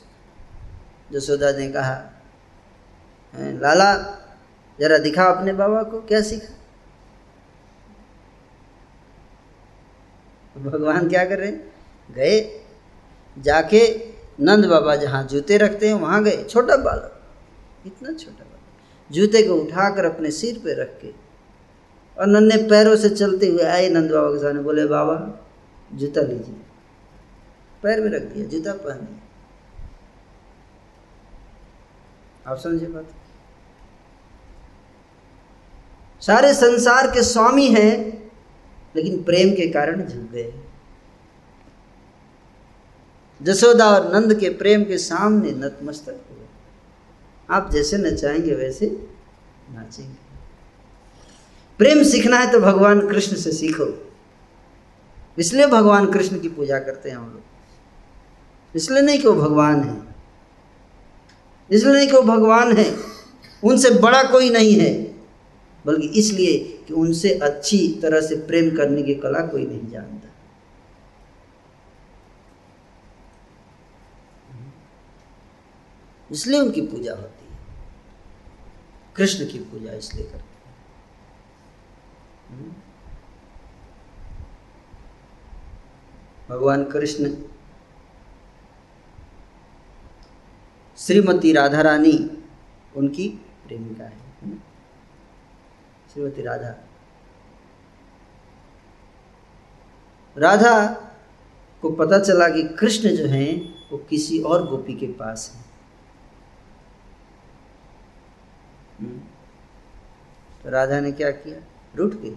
यशोदा ने कहा, लाला जरा दिखाओ अपने बाबा को क्या सीखा। भगवान क्या कर रहे हैं, गए जाके नंद बाबा जहाँ जूते रखते हैं वहाँ गए। छोटा बालक, इतना छोटा बालक, जूते को उठाकर अपने सिर पे रख के, और नन्हे पैरों से चलते हुए आए नंद बाबा के सामने, बोले बाबा जूता लीजिए। पैर में रख दिया, जूता पहन दिया। आप समझे बात। सारे संसार के स्वामी हैं लेकिन प्रेम के कारण झुक गए। जसोदा और नंद के प्रेम के सामने नतमस्तक हुए। आप जैसे नचाएंगे वैसे नाचेंगे। प्रेम सीखना है तो भगवान कृष्ण से सीखो। इसलिए भगवान कृष्ण की पूजा करते हैं हम लोग। इसलिए नहीं कि वो भगवान है, इसलिए नहीं कि वो भगवान है, उनसे बड़ा कोई नहीं है, बल्कि इसलिए कि उनसे अच्छी तरह से प्रेम करने की कला कोई नहीं जानता। इसलिए उनकी पूजा होती है, कृष्ण की पूजा इसलिए करते हैं। भगवान कृष्ण श्रीमती राधा रानी उनकी प्रेमिका है, श्रीमती राधा। राधा को पता चला कि कृष्ण जो हैं वो किसी और गोपी के पास हैं। तो राधा ने क्या किया, रूठ गई,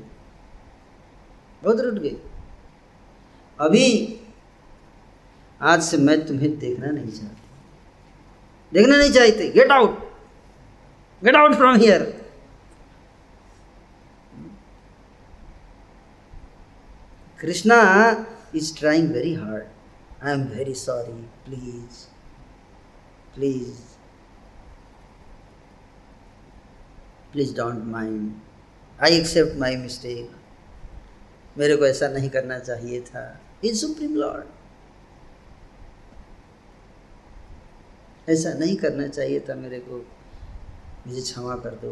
बहुत रूठ गई। अभी आज से मैं तुम्हें देखना नहीं चाहती, देखना नहीं चाहते, get out, get out from here. Krishna is trying very hard, I am very sorry, please please please don't mind, I accept my mistake, मेरे को ऐसा नहीं करना चाहिए था। इन सुप्रीम लॉर्ड, ऐसा नहीं करना चाहिए था मेरे को, मुझे क्षमा कर दो।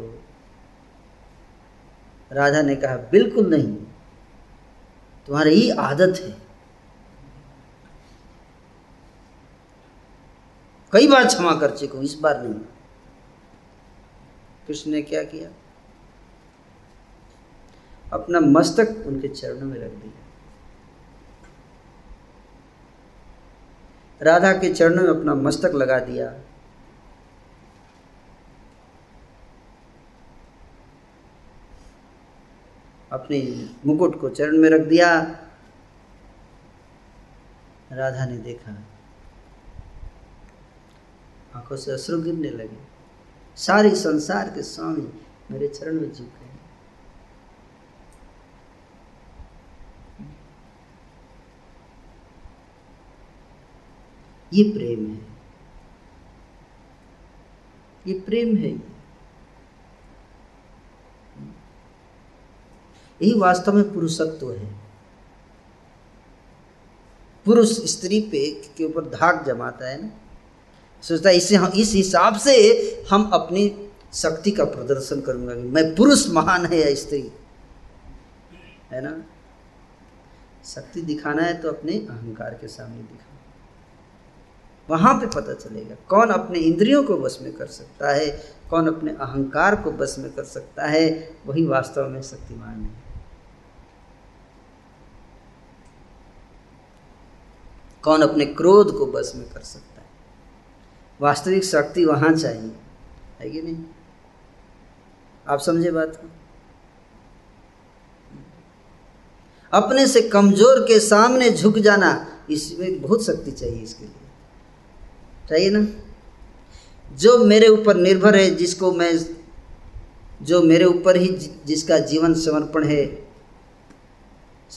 राधा ने कहा बिल्कुल नहीं, तुम्हारी ही आदत है, कई बार क्षमा कर चुकी हूं, इस बार नहीं। कृष्ण ने क्या किया, अपना मस्तक उनके चरणों में रख दिया। राधा के चरणों में अपना मस्तक लगा दिया। अपने मुकुट को चरण में रख दिया। राधा ने देखा, आंखों से अश्रु गिरने लगे। सारे संसार के स्वामी मेरे चरण में झुक गए। ये प्रेम है, ये प्रेम है, यही वास्तव में पुरुषत्व है। पुरुष स्त्री पे के ऊपर धाक जमाता है ना, सोचता है इससे हम, इस हिसाब से हम अपनी शक्ति का प्रदर्शन करूंगा कि मैं पुरुष महान है या स्त्री है ना। शक्ति दिखाना है तो अपने अहंकार के सामने दिखाना, वहाँ पे पता चलेगा कौन अपने इंद्रियों को बस में कर सकता है, कौन अपने अहंकार को बस में कर सकता है, वही वास्तव में शक्तिमान है। कौन अपने क्रोध को बस में कर सकता है। वास्तविक शक्ति वहाँ चाहिए, है कि नहीं। आप समझे बात को। अपने से कमजोर के सामने झुक जाना, इसमें बहुत शक्ति चाहिए, इसके लिए चाहिए ना। जो मेरे ऊपर निर्भर है, जिसको मैं, जो मेरे ऊपर ही जिसका जीवन समर्पण है,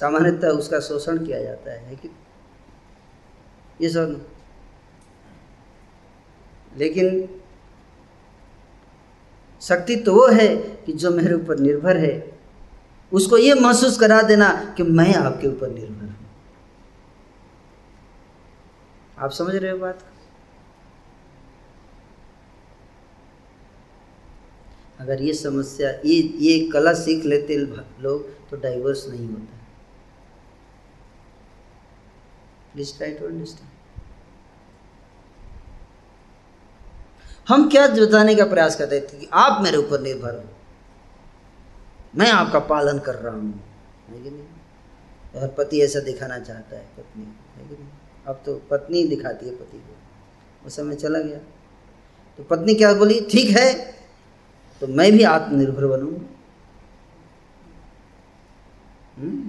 सामान्यतः उसका शोषण किया जाता है, है कि ये सब। लेकिन शक्ति तो वो है कि जो मेरे ऊपर निर्भर है उसको ये महसूस करा देना कि मैं आपके ऊपर निर्भर हूँ। आप समझ रहे हो बात। अगर ये समस्या ये ये कला सीख लेते लोग तो डाइवर्स नहीं होता। Please try to understand. हम क्या बताने का प्रयास करते थे कि आप मेरे ऊपर निर्भर हो, मैं आपका पालन कर रहा हूँ, है कि नहीं? और पति ऐसा दिखाना चाहता है पत्नी, है कि नहीं? अब तो पत्नी दिखाती है पति को, उस समय चला गया। तो पत्नी क्या बोली, ठीक है तो मैं भी आत्मनिर्भर बनूंगा,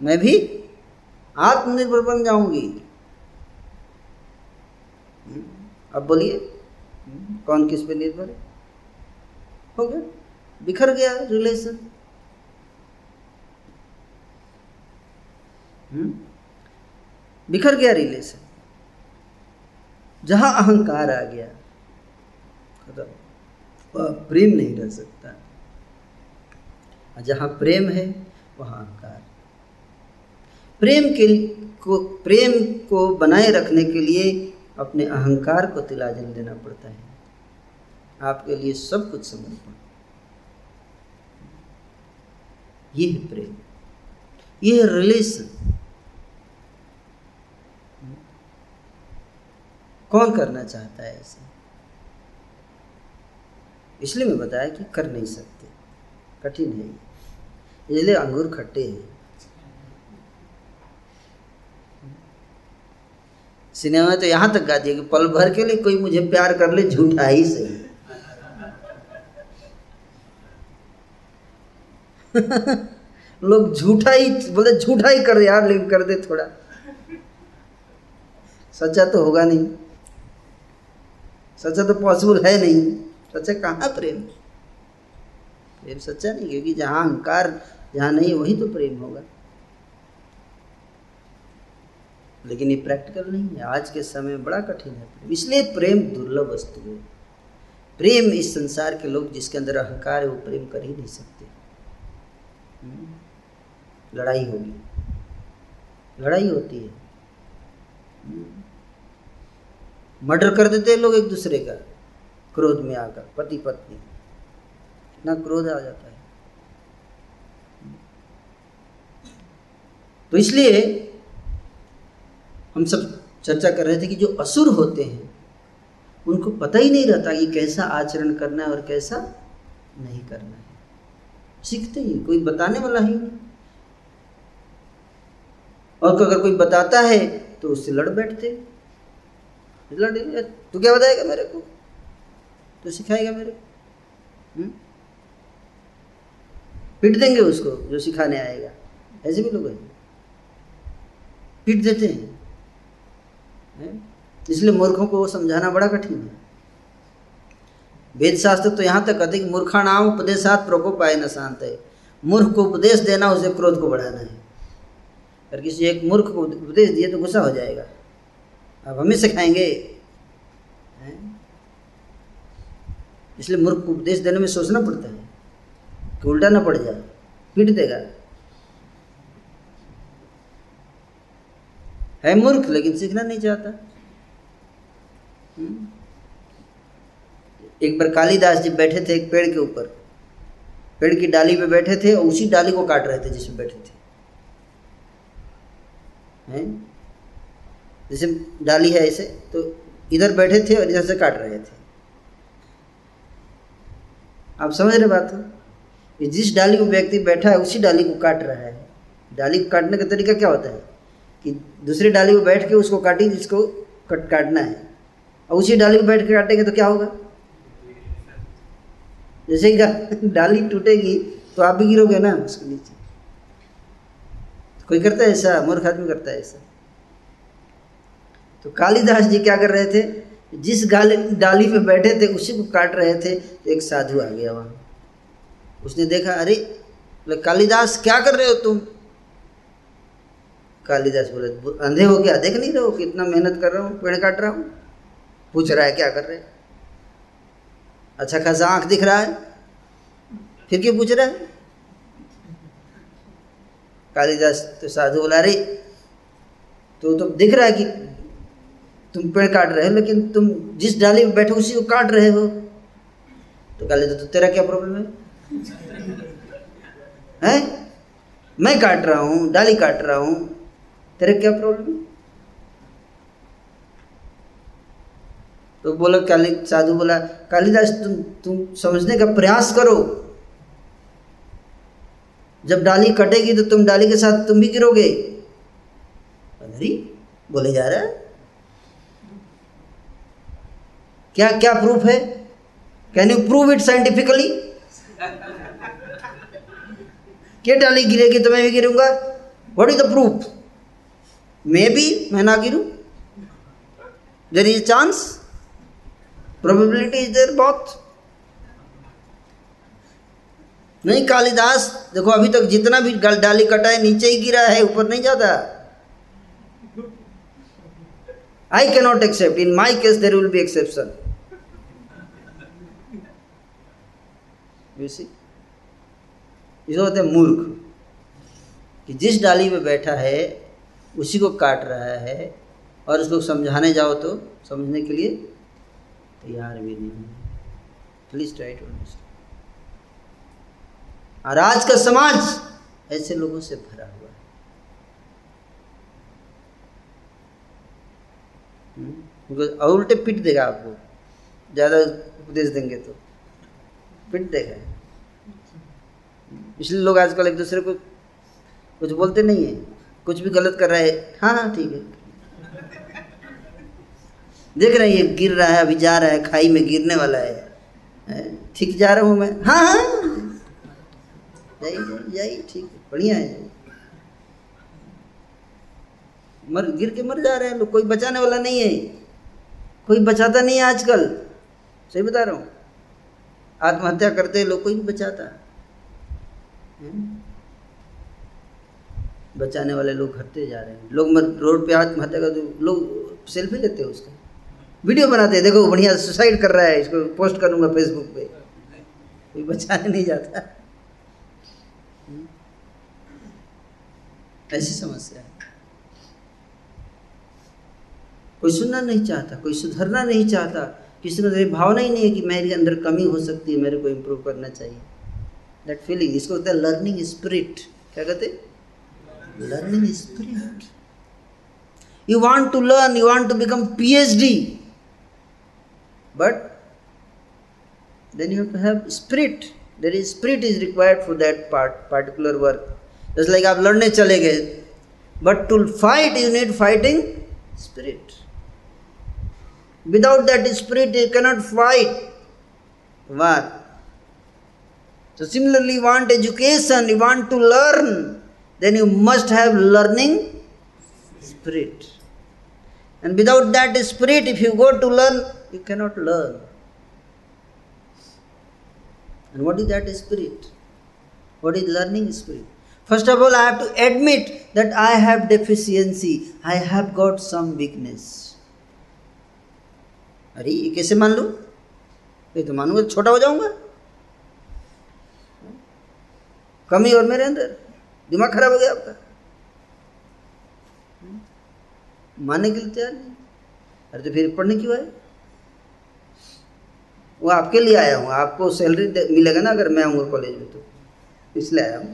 मैं भी आत्मनिर्भर बन जाऊंगी। अब बोलिए कौन किस पे निर्भर है? हो गया, बिखर गया रिलेशन। बिखर गया रिलेशन। जहां अहंकार आ गया खत्म, प्रेम नहीं रह सकता। जहाँ प्रेम है वहाँ अहंकार। प्रेम के को प्रेम को बनाए रखने के लिए अपने अहंकार को तिलांजलि देना पड़ता है। आपके लिए सब कुछ समर्पण, ये है प्रेम, ये है रिलेशन। कौन करना चाहता है ऐसे? इसलिए मैं बताया कि कर नहीं सकते, कठिन है। इसलिए अंगूर खट्टे हैं। सिनेमा में तो यहाँ तक गा दिया कि पल भर के लिए कोई मुझे प्यार कर ले, झूठा ही सही। लोग झूठा ही बोले, झूठा ही कर यार, लेकिन कर दे थोड़ा, सच्चा तो होगा नहीं, सच्चा तो पॉसिबल है नहीं। सच्चा कहाँ प्रेम? प्रेम सच्चा नहीं, क्योंकि जहाँ अहंकार, जहाँ नहीं वही तो प्रेम होगा। लेकिन ये प्रैक्टिकल नहीं है, आज के समय बड़ा कठिन है प्रेम। इसलिए प्रेम दुर्लभ वस्तु है। प्रेम इस संसार के लोग जिसके अंदर अहंकार है वो प्रेम कर ही नहीं सकते। लड़ाई होगी, लड़ाई होती है, मर्डर कर देते हैं लोग एक दूसरे का क्रोध में आकर, पति पत्नी, इतना क्रोध आ जाता है। तो इसलिए हम सब चर्चा कर रहे थे कि जो असुर होते हैं उनको पता ही नहीं रहता कि कैसा आचरण करना है और कैसा नहीं करना है। सीखते ही, कोई बताने वाला ही नहीं, और अगर कोई बताता है तो उससे लड़ बैठते, लड़ तू क्या बताएगा मेरे को, तो सिखाएगा मेरे को, पीट देंगे उसको जो सिखाने आएगा। ऐसे भी लोग हैं, पीट देते हैं है? इसलिए मूर्खों को समझाना बड़ा कठिन है। वेद शास्त्र तो यहाँ तक कहते कि मूर्खा नाम उपदेशात प्रकोपाय न शांत है। मूर्ख को उपदेश देना उसे क्रोध को बढ़ाना है। अगर किसी एक मूर्ख को उपदेश दिए तो गुस्सा हो जाएगा, अब हमें सिखाएंगे। इसलिए मूर्ख को उपदेश देने में सोचना पड़ता है कि उल्टा ना पड़ जाए, पीट देगा। है मूर्ख लेकिन सीखना नहीं चाहता। एक बार कालिदास जी बैठे थे एक पेड़ के ऊपर, पेड़ की डाली पे बैठे थे और उसी डाली को काट रहे थे जिसमें बैठे थे। हैं? जैसे डाली है ऐसे, तो इधर बैठे थे और इधर से काट रहे थे। आप समझ रहे बात हो? जिस डाली को व्यक्ति बैठा है उसी डाली को काट रहा है। डाली को काटने का तरीका क्या होता है कि दूसरी डाली को बैठ के उसको काटी जिसको कट काटना है, और उसी डाली को बैठ के काटेंगे तो क्या होगा? जैसे ही डाली टूटेगी तो आप भी गिरोगे ना उसके नीचे। कोई करता है ऐसा? मूर्ख आदमी करता है ऐसा। तो कालिदास जी क्या कर रहे थे, जिस गाली डाली पे बैठे थे उसी को काट रहे थे। तो एक साधु आ गया वहाँ, उसने देखा, अरे कालिदास क्या कर रहे हो तुम? कालिदास बोले, अंधे हो क्या, देख नहीं रहे हो कितना मेहनत कर रहा हूँ, पेड़ काट रहा हूँ? पूछ रहा है क्या कर रहे हैं? अच्छा खासा आँख दिख रहा है, फिर क्यों पूछ रहा है? कालिदास तो साधु बोला, अरे तो तुम दिख रहा है कि तुम पेड़ काट रहे हो, लेकिन तुम जिस डाली में बैठे उसी को काट रहे हो। तो कालिदास, तो तेरा क्या प्रॉब्लम है? है, मैं काट रहा हूँ, डाली काट रहा हूँ, तेरा क्या प्रॉब्लम? तो बोला काली, साधु बोला कालिदास तुम तुम समझने का प्रयास करो, जब डाली कटेगी तो तुम डाली के साथ तुम भी गिरोगे। अरे बोले जा रहा है क्या क्या प्रूफ है? Can you prove it scientifically? क्या डाली गिरेगी तो मैं भी गिरूंगा? What is the proof? May be मैं ना गिरूं, there is chance, probability is there बहुत। नहीं कालिदास देखो अभी तक जितना भी डाली कटा है नीचे ही गिरा है, ऊपर नहीं जाता। I cannot accept. In my case, there will be exception. You see? ये होते हैं मूर्ख, कि जिस डाली में बैठा है उसी को काट रहा है और उसको समझाने जाओ तो समझने के लिए तैयार भी नहीं है। Please try to understand. और आज का समाज ऐसे लोगों से भरा हुआ है। और उल्टे पिट देगा आपको, ज़्यादा उपदेश देंगे तो पिट देगा। इसलिए लोग आजकल एक दूसरे को कुछ बोलते नहीं है, कुछ भी गलत कर रहा है, हाँ हाँ ठीक है, देख रहे हैं ये गिर रहा है, अभी जा रहा है, खाई में गिरने वाला है, ठीक जा रहा हूँ मैं, हाँ हाँ यही यही ठीक है, बढ़िया है, मर गिर के मर जा रहे हैं लोग, कोई बचाने वाला नहीं है, कोई बचाता नहीं है आजकल, सही बता रहा हूँ। आत्महत्या करते हैं लोग, कोई नहीं बचाता, बचाने वाले लोग घटते जा रहे हैं। लोग मर रोड पे आत्महत्या करते, लोग सेल्फी लेते हैं, उसका वीडियो बनाते हैं, देखो बढ़िया सुसाइड कर रहा है, इसको पोस्ट करूँगा फेसबुक पे, कोई बचाने नहीं जाता। ऐसी समस्या है, कोई सुनना नहीं चाहता, कोई सुधरना नहीं चाहता, किसी को भावना ही नहीं है कि मेरे अंदर कमी हो सकती है, मेरे को इम्प्रूव करना चाहिए। दैट फीलिंग, इसको कहते हैं लर्निंग स्पिरिट। क्या कहते हैं? Learning spirit. You want to learn, you want to become PhD, but then you have to have spirit. There is spirit is required for that part particular work. Just like आप लड़ने चले गए, but to fight you need fighting spirit. Without that spirit, you cannot fight war. So similarly, you want education, you want to learn, then you must have learning spirit. And without that spirit, if you go to learn, you cannot learn. And what is that spirit? What is learning spirit? First of all, I have to admit that I have deficiency, I have got some weakness. अरे ये कैसे मान लूँ? ये तो मानूंगा छोटा हो जाऊंगा, कमी और मेरे अंदर, दिमाग खराब हो गया आपका, मानने के लिए तैयार नहीं। अरे तो फिर पढ़ने क्यों आए? वो आपके लिए आया हूँ, आपको सैलरी मिलेगा ना अगर मैं आऊँगा कॉलेज में, तो इसलिए आया हूँ।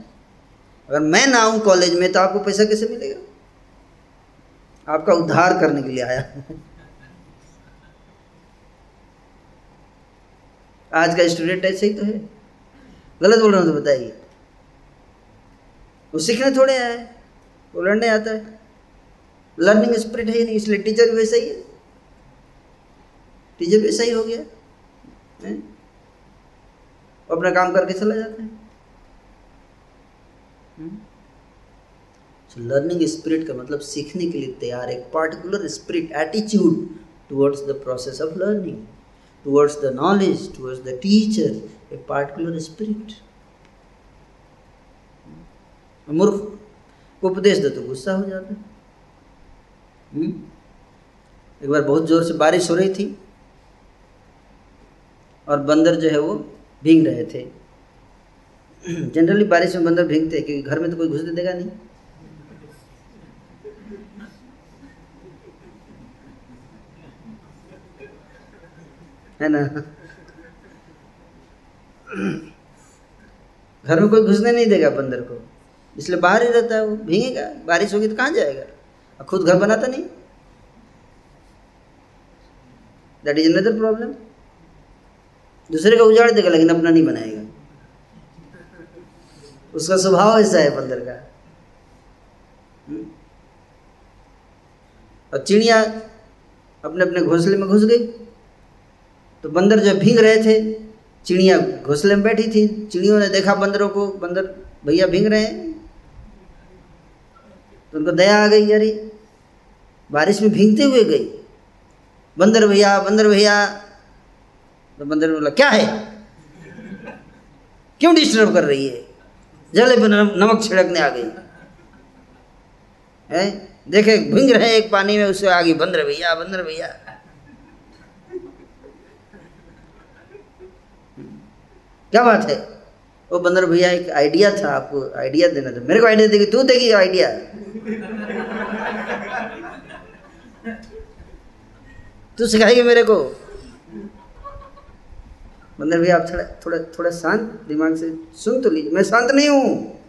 अगर मैं ना आऊँ कॉलेज में तो आपको पैसा कैसे मिलेगा? आपका उद्धार करने के लिए आया हूँ। आज का स्टूडेंट ऐसे ही तो है, गलत बोल रहा हूँ तो बताइए। वो सीखने थोड़े आया है, वो लड़ने आता है, लर्निंग स्पिरिट है ही नहीं, इसलिए टीचर भी वैसा ही है, टीचर भी वैसा ही हो गया है, अपना काम करके चला जाता है। तो लर्निंग स्पिरिट का मतलब सीखने के लिए तैयार, एक particular spirit, attitude towards the process of learning, towards the knowledge, towards the teacher, a particular spirit. मूर्ख को उपदेश दो तो गुस्सा हो जाता है। एक बार बहुत जोर से बारिश हो रही थी और बंदर जो है वो भींग रहे थे। जनरली बारिश में बंदर भींगते हैं क्योंकि घर में तो कोई घुसने देगा नहीं। है ना? घर में कोई घुसने नहीं देगा बंदर को, इसलिए बाहर ही रहता है वो, भीगेगा, बारिश होगी तो कहाँ जाएगा, खुद घर बनाता नहीं। That is another problem. दूसरे का उजाड़ देगा लेकिन अपना नहीं बनाएगा, उसका स्वभाव ऐसा है बंदर का। और चिड़िया अपने अपने घोंसले में घुस गई, तो बंदर जब भीग रहे थे, चिड़िया घोंसले में बैठी थी, चिड़ियों ने देखा बंदरों को, बंदर भैया भीग रहे हैं, तो उनको दया आ गई, अरे बारिश में भीगते हुए गई, बंदर भैया बंदर भैया। तो बंदर ने बोला क्या है, क्यों डिस्टर्ब कर रही है, जले पर नमक छिड़कने आ गई है, देखे भींग रहे एक पानी में, उससे आ गई बंदर भैया बंदर भैया। क्या बात है, वो बंदर भैया एक आइडिया था, आपको आइडिया देना था, मेरे को आइडिया देगी, तू देगी आइडिया। तू सिखाएगी मेरे को। बंदर भैया आप थोड़ा थोड़ा थोड़ा शांत दिमाग से सुन तो लीजिए। मैं शांत नहीं हूँ,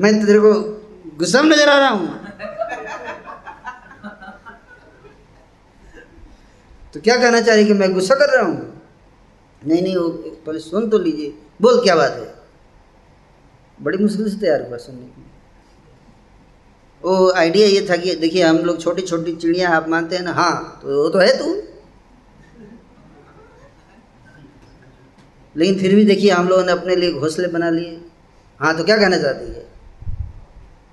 मैं तेरे को गुस्सा में नजर आ रहा हूँ। तो क्या कहना चाह रही कि मैं गुस्सा कर रहा हूँ? नहीं नहीं, वो पहले सुन तो लीजिए, बोल क्या बात है। बड़ी मुश्किल से तैयार हुआ सुनने की। वो आइडिया ये था कि देखिए हम लोग छोटी छोटी चिड़िया आप मानते हैं ना, हाँ तो वो तो है तू, लेकिन फिर भी देखिए हम लोगों ने अपने लिए घोंसले बना लिए। हाँ तो क्या कहना चाहती है?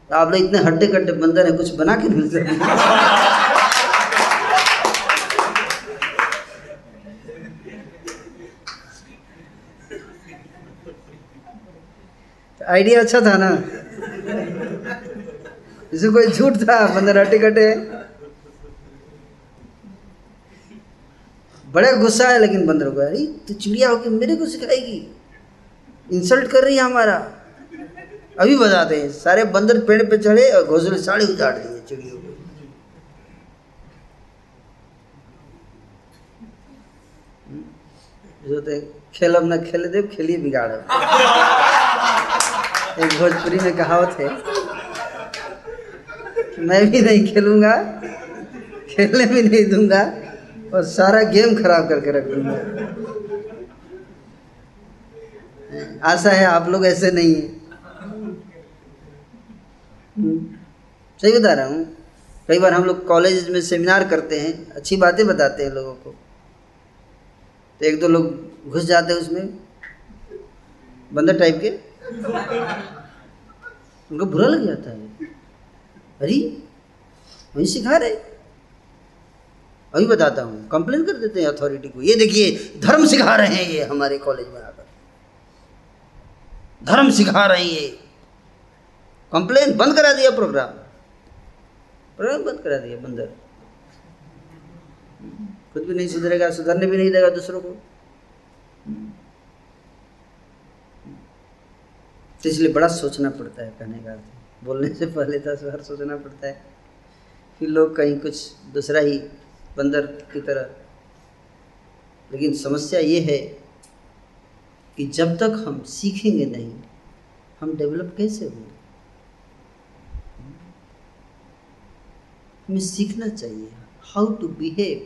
तो आप लोग इतने हड्डे कट्टे बंदर हैं, कुछ बना के नहीं सकते। आइडिया अच्छा था ना, इसमें कोई झूठ था, बंदर हट्टे कट्टे बड़ा गुस्सा है। लेकिन बंदर को अरे तो चिड़िया होके मेरे को सिखाएगी, इंसल्ट कर रही है हमारा। अभी बताते हैं, सारे बंदर पेड़ पे चढ़े और घोंसले साड़ी उतार दिए चिड़ियों को। जो खेलब ना खेले दे, खेलिए बिगाड़ो। एक भोजपुरी में कहावत है, मैं भी नहीं खेलूंगा, खेलने भी नहीं दूंगा, और सारा गेम खराब करके रख दूंगा। आशा है आप लोग ऐसे नहीं हैं, सही बता रहा हूँ। कई बार हम लोग कॉलेज में सेमिनार करते हैं, अच्छी बातें बताते हैं लोगों को, तो एक दो लोग घुस जाते हैं उसमें, बंदर टाइप के, उनको बुरा लग जाता है, अरे वही सिखा रहे। अभी बताता हूँ, कंप्लेन कर देते हैं अथॉरिटी को, ये देखिए धर्म सिखा रहे हैं ये हमारे कॉलेज में आकर, धर्म सिखा रहे हैं ये। कंप्लेन, बंद करा दिया प्रोग्राम, प्रोग्राम बंद करा दिया। बंदर खुद भी नहीं सुधरेगा, सुधरने भी नहीं देगा दूसरों को। तो इसलिए बड़ा सोचना पड़ता है, कहने का अर्थ बोलने से पहले दस बार सोचना पड़ता है कि लोग कहीं कुछ दूसरा ही बंदर की तरह। लेकिन समस्या ये है कि जब तक हम सीखेंगे नहीं, हम डेवलप कैसे होंगे। हमें सीखना चाहिए how to behave,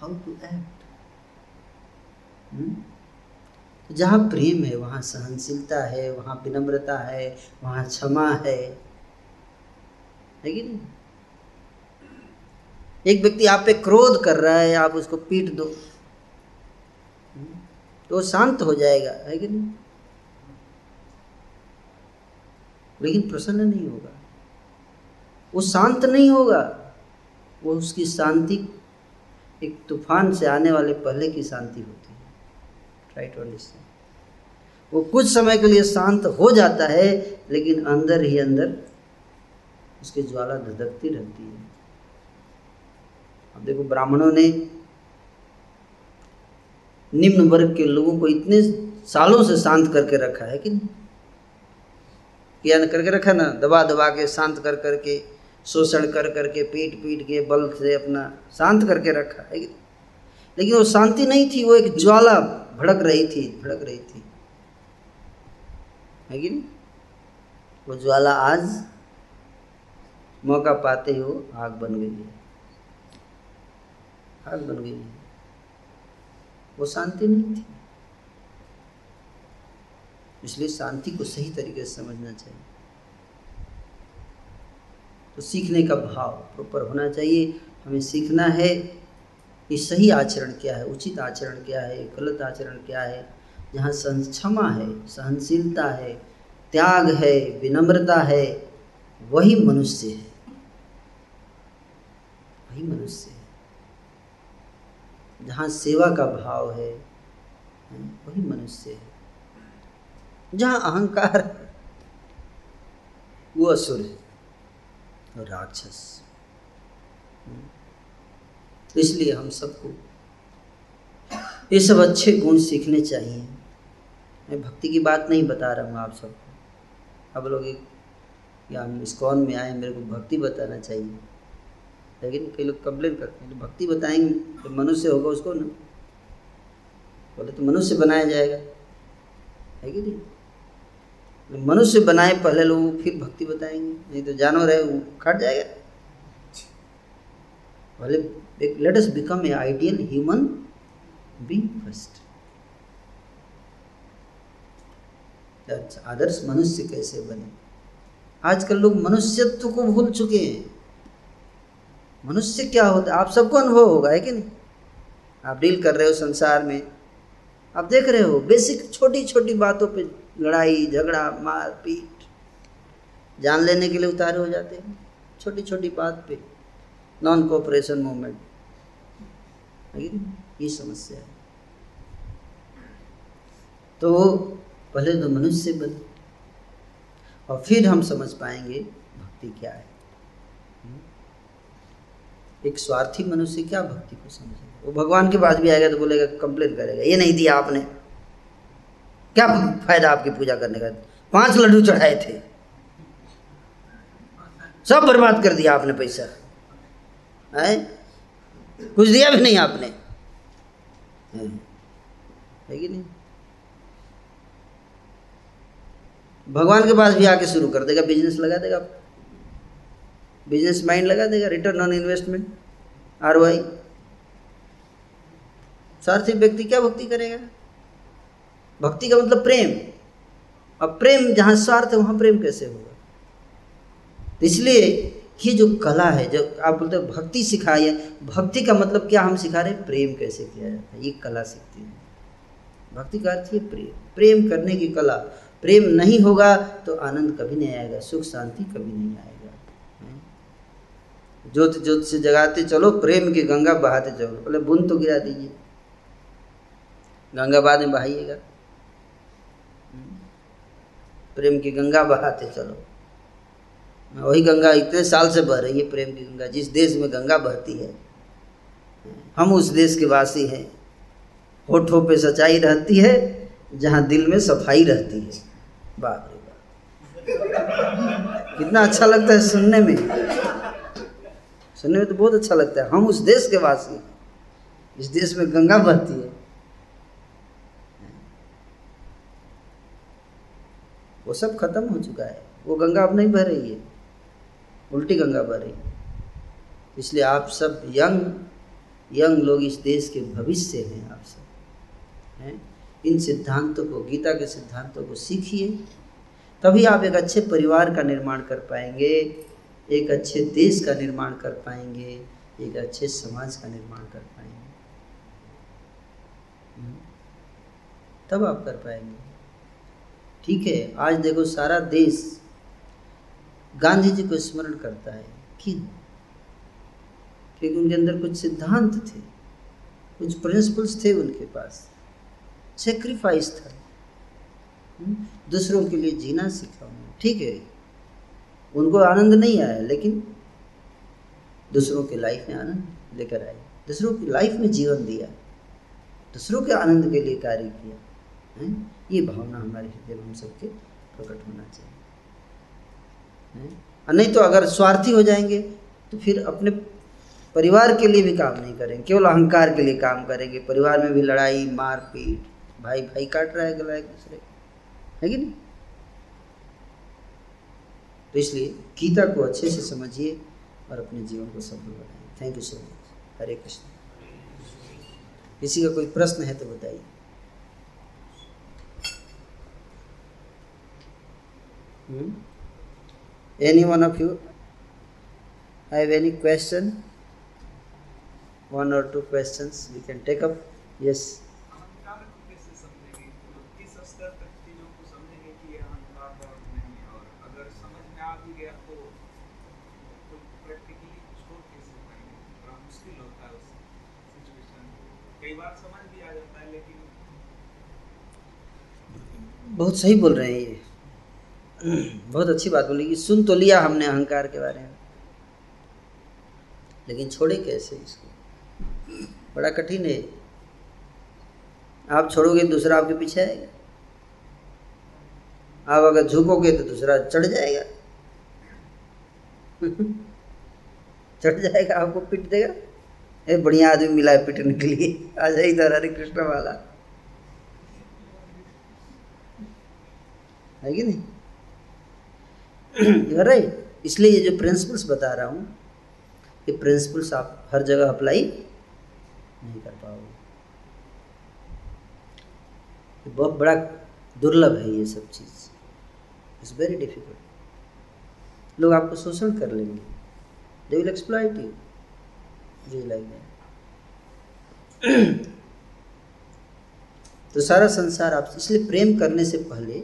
how to act. जहाँ प्रेम है वहाँ सहनशीलता है, वहाँ विनम्रता है, वहाँ क्षमा है, है कि नहीं। एक व्यक्ति आप पे क्रोध कर रहा है, आप उसको पीट दो तो वो शांत हो जाएगा, है कि नहीं, लेकिन प्रसन्न नहीं होगा, वो शांत नहीं होगा। वो उसकी शांति एक तूफान से आने वाले पहले की शांति होती है। वो कुछ समय के लिए शांत हो जाता है, लेकिन अंदर ही अंदर उसकी ज्वाला धधकती रहती है। अब देखो ब्राह्मणों ने निम्न वर्ग के लोगों को इतने सालों से शांत करके रखा है कि नहीं किया करके रखा ना, दबा दबा के शांत कर करके, शोषण कर करके, पीट पीट के, बल से अपना शांत करके रखा है। लेकिन वो शांति नहीं थी, वो एक ज्वाला भड़क रही थी भड़क रही थी है कि नहीं। वो ज्वाला आज मौका पाते ही वो आग बन गई है, आग बन गई है। वो शांति नहीं थी, इसलिए शांति को सही तरीके से समझना चाहिए। तो सीखने का भाव प्रॉपर होना चाहिए। हमें सीखना है कि सही आचरण क्या है, उचित आचरण क्या है, गलत आचरण क्या है। जहाँ क्षमा है, सहनशीलता है, त्याग है, विनम्रता है, वही मनुष्य है, वही मनुष्य है। जहाँ सेवा का भाव है वही मनुष्य है। जहाँ अहंकार है वो असुर है, राक्षस। तो इसलिए हम सबको ये सब अच्छे गुण सीखने चाहिए। मैं भक्ति की बात नहीं बता रहा हूँ आप सबको। अब लोग एक या हम इस्कॉन में आए मेरे को भक्ति बताना चाहिए, लेकिन कई लोग कंप्लेन करते हैं तो भक्ति बताएंगे तो मनुष्य होगा उसको ना बोले तो मनुष्य बनाया जाएगा, है कि नहीं। मनुष्य बनाए पहले लोग फिर भक्ति बताएंगे, नहीं तो जानवर है वो कट जाएगा। पहले एक let us become a ideal human being first. आदर्श मनुष्य कैसे बने। आजकल लोग मनुष्यत्व को भूल चुके हैं। मनुष्य क्या होता है आप सबको अनुभव होगा, है कि नहीं। आप डील कर रहे हो संसार में, आप देख रहे हो बेसिक छोटी छोटी बातों पे लड़ाई झगड़ा मार पीट जान लेने के लिए उतारे हो जाते हैं। छोटी छोटी बात पे नॉन कोऑपरेशन मूवमेंट, लेकिन ये समस्या है। तो पहले तो मनुष्य बने और फिर हम समझ पाएंगे भक्ति क्या है। एक स्वार्थी मनुष्य क्या भक्ति को समझेगा। वो भगवान के पास भी आएगा तो बोलेगा, कंप्लेन करेगा, ये नहीं दिया आपने, क्या फायदा आपकी पूजा करने का, पांच लड्डू चढ़ाए थे सब बर्बाद कर दिया आपने, पैसा है कुछ दिया भी नहीं आपने, है कि नहीं। भगवान के पास भी आके शुरू कर देगा, बिजनेस लगा देगा, बिजनेस माइंड लगा देगा, return on investment R O I. स्वार्थी व्यक्ति क्या भक्ति करेगा। भक्ति का मतलब प्रेम, अब प्रेम जहाँ स्वार्थ है वहाँ प्रेम कैसे होगा। इसलिए ये जो कला है, जो आप बोलते हो भक्ति सिखाई है, भक्ति का मतलब क्या हम सिखा रहे हैं, प्रेम कैसे किया जाता है, ये कला सीखती है। भक्ति का अर्थ है प्रेम, प्रेम करने की कला। प्रेम नहीं होगा तो आनंद कभी नहीं आएगा, सुख शांति कभी नहीं आएगा। जोत जोत से जगाते चलो, प्रेम की गंगा बहाते चलो। पहले बूंद तो गिरा दीजिए, गंगा बाद में बहाइएगा। प्रेम की गंगा बहाते चलो, वही गंगा इतने साल से बह रही है। प्रेम की गंगा, जिस देश में गंगा बहती है हम उस देश के वासी हैं। होठों पे सच्चाई रहती है, जहाँ दिल में सफाई रहती है। बाप रे बाप, कितना अच्छा लगता है सुनने में, सुनने में तो बहुत अच्छा लगता है। हम उस देश के वासी हैं, इस देश में गंगा बहती है। वो सब खत्म हो चुका है, वो गंगा अब नहीं बह रही है, उल्टी गंगा बह रही है। इसलिए आप सब यंग यंग लोग इस देश के भविष्य हैं। आप सब हैं, इन सिद्धांतों को, गीता के सिद्धांतों को सीखिए, तभी आप एक अच्छे परिवार का निर्माण कर पाएंगे, एक अच्छे देश का निर्माण कर पाएंगे, एक अच्छे समाज का निर्माण कर पाएंगे, तब आप कर पाएंगे। ठीक है, आज देखो सारा देश गांधी जी को स्मरण करता है। क्यों? क्योंकि उनके अंदर कुछ सिद्धांत थे, कुछ प्रिंसिपल्स थे उनके पास, सेक्रीफाइस था, दूसरों के लिए जीना सीखा उन्होंने। ठीक है, उनको आनंद नहीं आया, लेकिन दूसरों के लाइफ में आनंद लेकर आए, दूसरों की लाइफ में जीवन दिया, दूसरों के आनंद के लिए कार्य किया। है ये भावना हमारे हृदय में हम सबके प्रकट होना चाहिए। है नहीं तो अगर स्वार्थी हो जाएंगे तो फिर अपने परिवार के लिए भी काम नहीं करेंगे, केवल अहंकार के लिए काम करेंगे। परिवार में भी लड़ाई मारपीट भाई भाई काट रहा है गला एक दूसरे, है कि नहीं। तो इसलिए गीता को अच्छे से समझिए और अपने जीवन को सफल बनाइए। Thank you so much. Hare Krishna. किसी का कोई प्रश्न है तो बताइए। Any one of you have any question? One और two questions we can take up. Yes. बहुत सही बोल रहे हैं, ये बहुत अच्छी बात बोली कि सुन तो लिया हमने अहंकार के बारे में, लेकिन छोड़े कैसे इसको, बड़ा कठिन है। आप छोड़ोगे दूसरा आपके पीछे आएगा, आप अगर झुकोगे तो दूसरा चढ़ जाएगा चढ़ जाएगा आपको पीट देगा। ए बढ़िया आदमी मिला है पीटने के लिए, आ जाए इधर हरे कृष्ण वाला, है कि नहीं। राइट। इसलिए ये जो प्रिंसिपल्स बता रहा हूँ, ये प्रिंसिपल्स आप हर जगह अप्लाई नहीं कर पाओगे। बहुत बड़ा दुर्लभ है ये सब चीज़, इट्स वेरी डिफिकल्ट। लोग आपको शोषण कर लेंगे, दे विल एक्सप्लॉइट यू। तो सारा संसार आप, इसलिए प्रेम करने से पहले,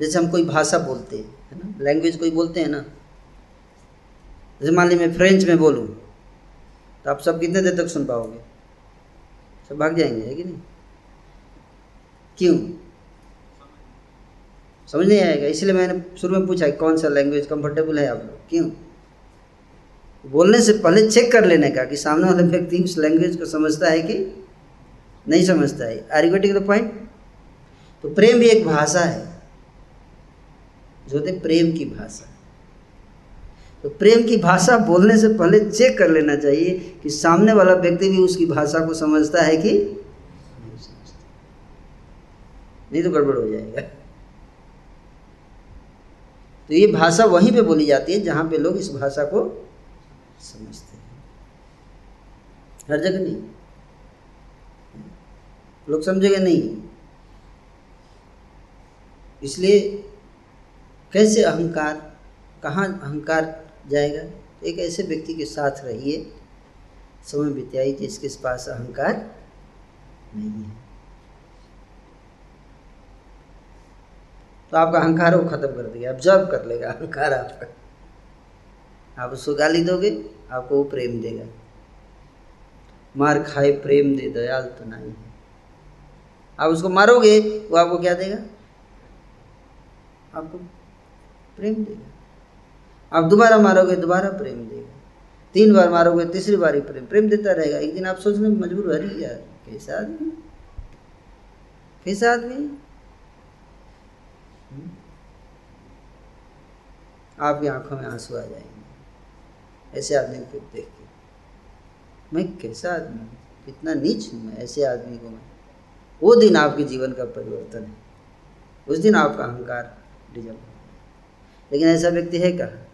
जैसे हम कोई भाषा बोलते हैं, है ना, लैंग्वेज कोई बोलते हैं ना, जैसे मान ली मैं फ्रेंच में बोलूँ तो आप सब कितने देर तक सुन पाओगे? सब भाग जाएंगे, है कि नहीं। क्यों? समझ नहीं आएगा। इसलिए मैंने शुरू में पूछा कौन सा लैंग्वेज कंफर्टेबल है आप लोग, क्यों? बोलने से पहले चेक कर लेने का कि सामने वाला व्यक्ति उस लैंग्वेज को समझता है कि नहीं समझता है। Are you getting the point? तो प्रेम भी एक भाषा है, जो होते प्रेम की भाषा। तो प्रेम की भाषा बोलने से पहले चेक कर लेना चाहिए कि सामने वाला व्यक्ति भी उसकी भाषा को समझता है कि नहीं समझता, नहीं तो गड़बड़ हो जाएगा। तो ये भाषा वहीं पे बोली जाती है जहाँ पे लोग इस भाषा को समझते हैं। हर जगह नहीं, लोग समझेंगे नहीं। इसलिए कैसे अहंकार, कहाँ अहंकार जाएगा? एक ऐसे व्यक्ति के साथ रहिए, समय बिताइए जिसके पास अहंकार नहीं है, तो आपका अहंकार वो खत्म कर देगा, ऑब्जर्व कर लेगा अहंकार आपका। आप उसको गाली दोगे, आपको वो प्रेम देगा। मार खाए प्रेम दे, दयाल तो नहीं है। आप उसको मारोगे, वो आपको क्या देगा? आपको प्रेम देगा। आप दोबारा मारोगे, दोबारा प्रेम देगा। तीन बार मारोगे, तीसरी बार ही प्रेम प्रेम देता रहेगा। एक दिन आप सोचने में मजबूर, अरे यार कैसा आदमी, कैसा आदमी। आपकी आंखों में आंसू आ जाएंगे ऐसे आदमी को देख के। मैं कैसा आदमी हूँ, कितना नीच हूँ मैं, ऐसे आदमी को मैं। वो दिन आपके जीवन का परिवर्तन है, उस दिन आपका अहंकार डिजॉल्व होगा। लेकिन ऐसा व्यक्ति है कहाँ,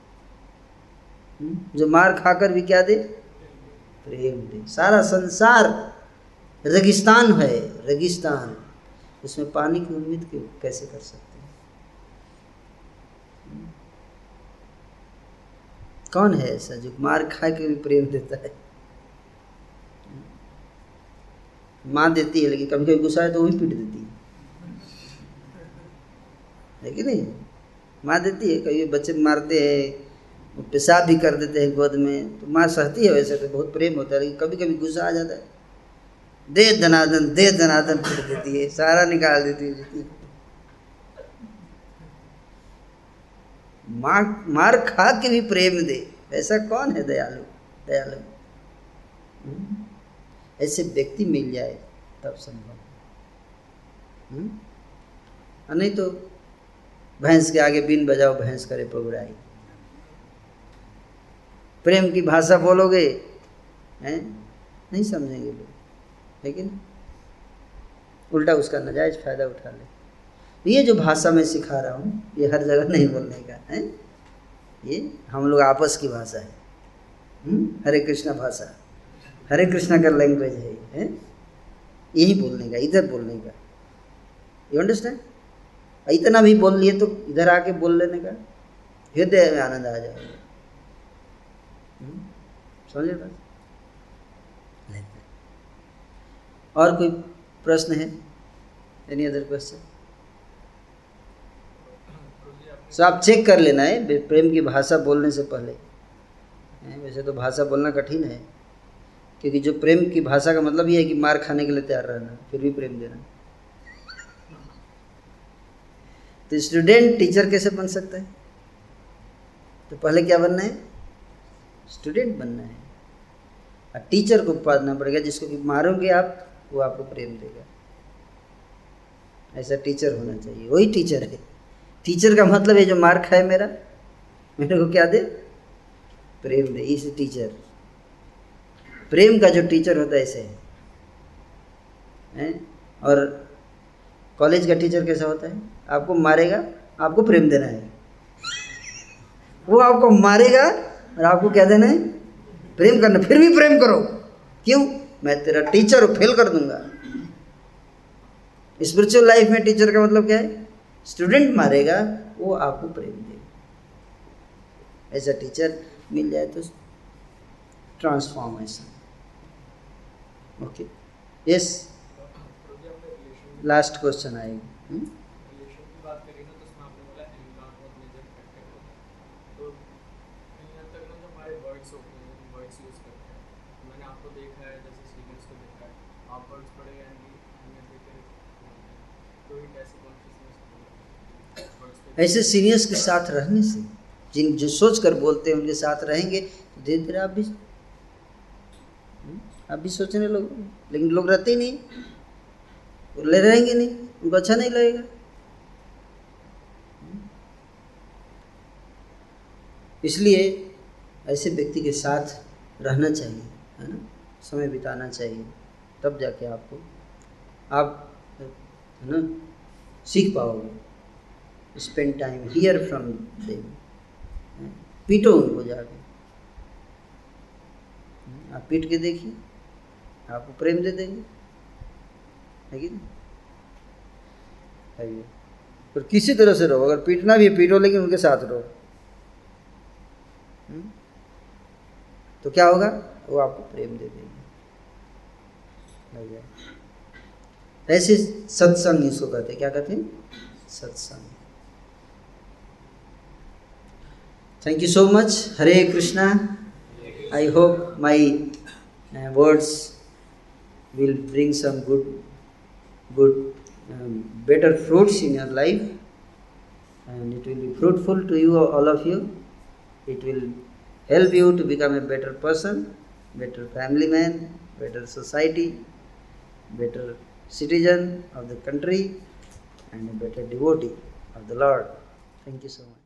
जो मार खाकर भी क्या दे? प्रेम दे। सारा संसार रेगिस्तान है, रेगिस्तान, उसमें पानी की उम्मीद कैसे कर सकते हैं? कौन है ऐसा जो मार खा के भी प्रेम देता है? माँ देती है, लेकिन कभी कभी गुस्सा है तो वो भी पीट देती है, है कि नहीं। माँ देती है, कभी बच्चे मारते हैं, पेशाब भी कर देते हैं गोद में, तो माँ सहती है। वैसे तो बहुत प्रेम होता है, लेकिन कभी कभी गुस्सा आ जाता है, दे धनादन, दे धनादन पीट देती है, सारा निकाल देती है। मार मार खा के भी प्रेम दे, ऐसा कौन है दयालु? दयालु ऐसे व्यक्ति मिल जाए तब संभव, नहीं तो भैंस के आगे बीन बजाओ भैंस करे पगुराई। प्रेम की भाषा बोलोगे हैं, नहीं समझेंगे लोग, है कि नहीं। उल्टा उसका नाजायज फ़ायदा उठा ले। ये जो भाषा मैं सिखा रहा हूँ ये हर जगह नहीं बोलने का है, ये हम लोग आपस की भाषा है। हुँ? हरे कृष्णा भाषा, हरे कृष्णा का लैंग्वेज है, है? यही बोलने का, इधर बोलने का, यू अंडरस्टैंड। इतना भी बोल लिए तो इधर आके बोल लेने का, हृदय में आनंद आ जाएगा। समझे बात? और कोई प्रश्न है? Any other question? सो आप चेक कर लेना है प्रेम की भाषा बोलने से पहले। वैसे तो भाषा बोलना कठिन है, क्योंकि जो प्रेम की भाषा का मतलब ये है कि मार खाने के लिए तैयार रहना फिर भी प्रेम देना। तो स्टूडेंट टीचर कैसे बन सकता है? तो पहले क्या बनना है? स्टूडेंट बनना है। और टीचर को पालना पड़ेगा, जिसको कि मारोगे आप वो आपको प्रेम देगा। ऐसा टीचर होना चाहिए, वही टीचर है। टीचर का मतलब है जो मार खाए मेरा, मेरे को क्या दे? प्रेम दे। इस टीचर, प्रेम का जो टीचर होता है ऐसे है, है? और कॉलेज का टीचर कैसा होता है? आपको मारेगा, आपको प्रेम देना है। वो आपको मारेगा और आपको क्या देना है? प्रेम करना। फिर भी प्रेम करो, क्यों? मैं तेरा टीचर हूँ, फेल कर दूंगा। स्पिरिचुअल लाइफ में टीचर का मतलब क्या है? स्टूडेंट मारेगा, वो आपको प्रेम देगा। ऐसा टीचर मिल जाए तो transformation. Okay, yes, last question आएगी। ऐसे सीनियर्स के साथ रहने से, जिन जो सोच कर बोलते हैं उनके साथ रहेंगे तो धीरे धीरे आप भी आप भी सोचने लगोगे। लेकिन लोग रहते ही नहीं, वो ले रहेंगे नहीं, उनको अच्छा नहीं लगेगा। इसलिए ऐसे व्यक्ति के साथ रहना चाहिए, है ना, समय बिताना चाहिए, तब जाके आपको आप है ना सीख पाओगे। Spend time, here from them. पीटो उनको जाके, आप पीट के देखिए, आपको प्रेम दे देंगे। लेकिन है पर किसी तरह से रहो, अगर पीटना भी है पीटो, लेकिन उनके साथ रहो। तो क्या होगा? वो आपको प्रेम दे देंगे। ऐसे सत्संग इसको कहते हैं। क्या कहते हैं? सत्संग। Thank you so much. Hare Krishna. I hope my uh, words will bring some good, good, um, better fruits in your life, and it will be fruitful to you, all of you. It will help you to become a better person, better family man, better society, better citizen of the country, and a better devotee of the Lord. Thank you so much.